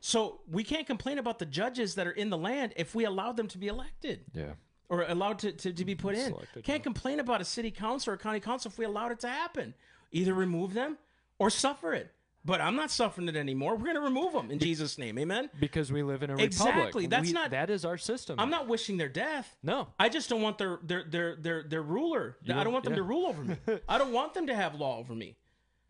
So we can't complain about the judges that are in the land if we allow them to be elected. Yeah. Or allowed to, to, to be put in. Selected, can't yeah. complain about a city council or a county council if we allowed it to happen. Either remove them or suffer it. But I'm not suffering it anymore. We're going to remove them in Jesus' name. Amen? Because we live in a exactly. republic. Exactly. That's we, not that is our system. I'm not wishing their death. No. I just don't want their their their their, their ruler. You I don't, don't want yeah. them to rule over me. I don't want them to have law over me.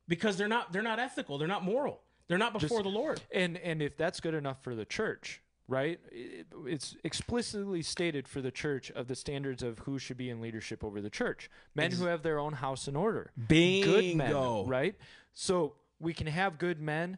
Because they're not they're not ethical, they're not moral. They're not before just, the Lord. And and if that's good enough for the church, right? It, it's explicitly stated for the church of the standards of who should be in leadership over the church. Men Ex- who have their own house in order. Bingo. Good men, right? So we can have good men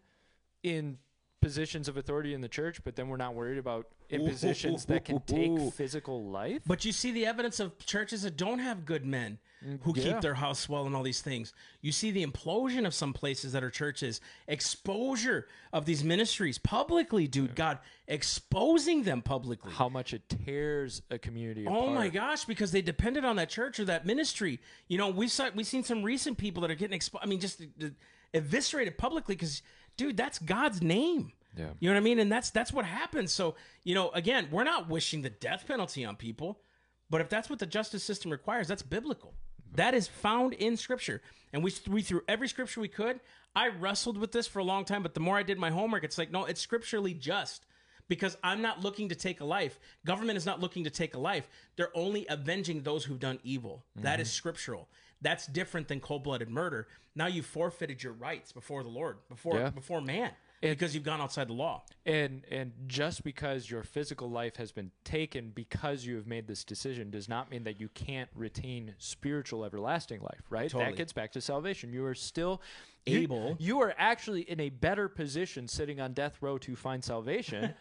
in positions of authority in the church, but then we're not worried about in ooh, positions ooh, that can ooh, take ooh. physical life. But you see the evidence of churches that don't have good men who yeah. keep their house well and all these things. You see the implosion of some places that are churches, exposure of these ministries publicly, dude, yeah. God exposing them publicly. How much it tears a community apart. Oh my gosh, because they depended on that church or that ministry. You know, we saw, we've seen some recent people that are getting exposed. I mean, just the, the, eviscerated publicly because, dude, that's God's name. Yeah. You know what I mean? And that's that's what happens. So, you know, again, we're not wishing the death penalty on people, but if that's what the justice system requires, that's biblical. That is found in Scripture. And we, we threw every Scripture we could. I wrestled with this for a long time, but the more I did my homework, it's like, no, it's scripturally just because I'm not looking to take a life. Government is not looking to take a life. They're only avenging those who've done evil. Mm-hmm. That is scriptural. That's different than cold-blooded murder. Now you forfeited your rights before the Lord, before yeah. before man, and, because you've gone outside the law. And and just because your physical life has been taken because you have made this decision does not mean that you can't retain spiritual everlasting life, right? Totally. That gets back to salvation. You are still able. You, you are actually in a better position sitting on death row to find salvation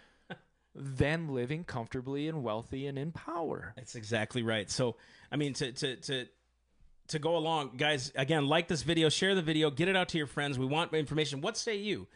than living comfortably and wealthy and in power. That's exactly right. So, I mean, to to to... to go along, guys, again, like this video, share the video, get it out to your friends. We want information. What say you?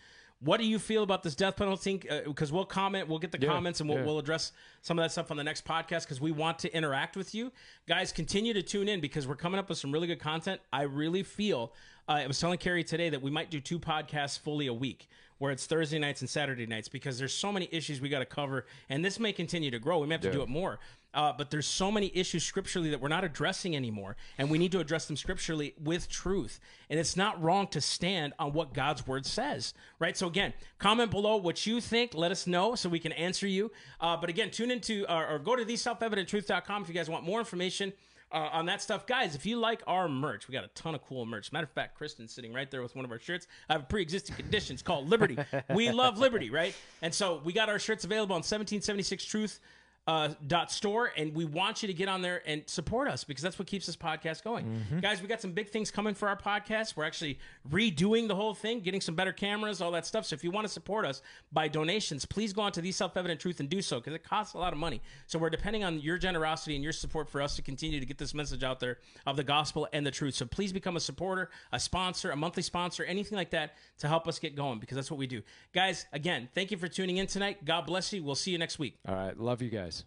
What do you feel about this death penalty? Because uh, we'll comment, we'll get the yeah, comments, and we'll, yeah. we'll address some of that stuff on the next podcast because we want to interact with you. Guys, continue to tune in because we're coming up with some really good content. I really feel, uh, I was telling Carrie today that we might do two podcasts fully a week where it's Thursday nights and Saturday nights because there's so many issues we got to cover, and this may continue to grow. We may have to yeah. do it more. Uh, but there's so many issues scripturally that we're not addressing anymore, and we need to address them scripturally with truth. And it's not wrong to stand on what God's word says, right? So again, comment below what you think. Let us know so we can answer you. Uh, but again, tune into uh, or go to the self evident truth dot com if you guys want more information uh, on that stuff. Guys, if you like our merch, we got a ton of cool merch. Matter of fact, Kristen's sitting right there with one of our shirts. I have a pre-existing condition. It's called Liberty. We love Liberty, right? And so we got our shirts available on seventeen seventy-six truth dot com. Uh, dot store, and we want you to get on there and support us because that's what keeps this podcast going. Mm-hmm. Guys, we got some big things coming for our podcast. We're actually redoing the whole thing, getting some better cameras, all that stuff. So if you want to support us by donations, please go on to The Self-Evident Truth and do so because it costs a lot of money. So we're depending on your generosity and your support for us to continue to get this message out there of the gospel and the truth. So please become a supporter, a sponsor, a monthly sponsor, anything like that to help us get going because that's what we do. Guys, again, thank you for tuning in tonight. God bless you. We'll see you next week. All right. Love you guys.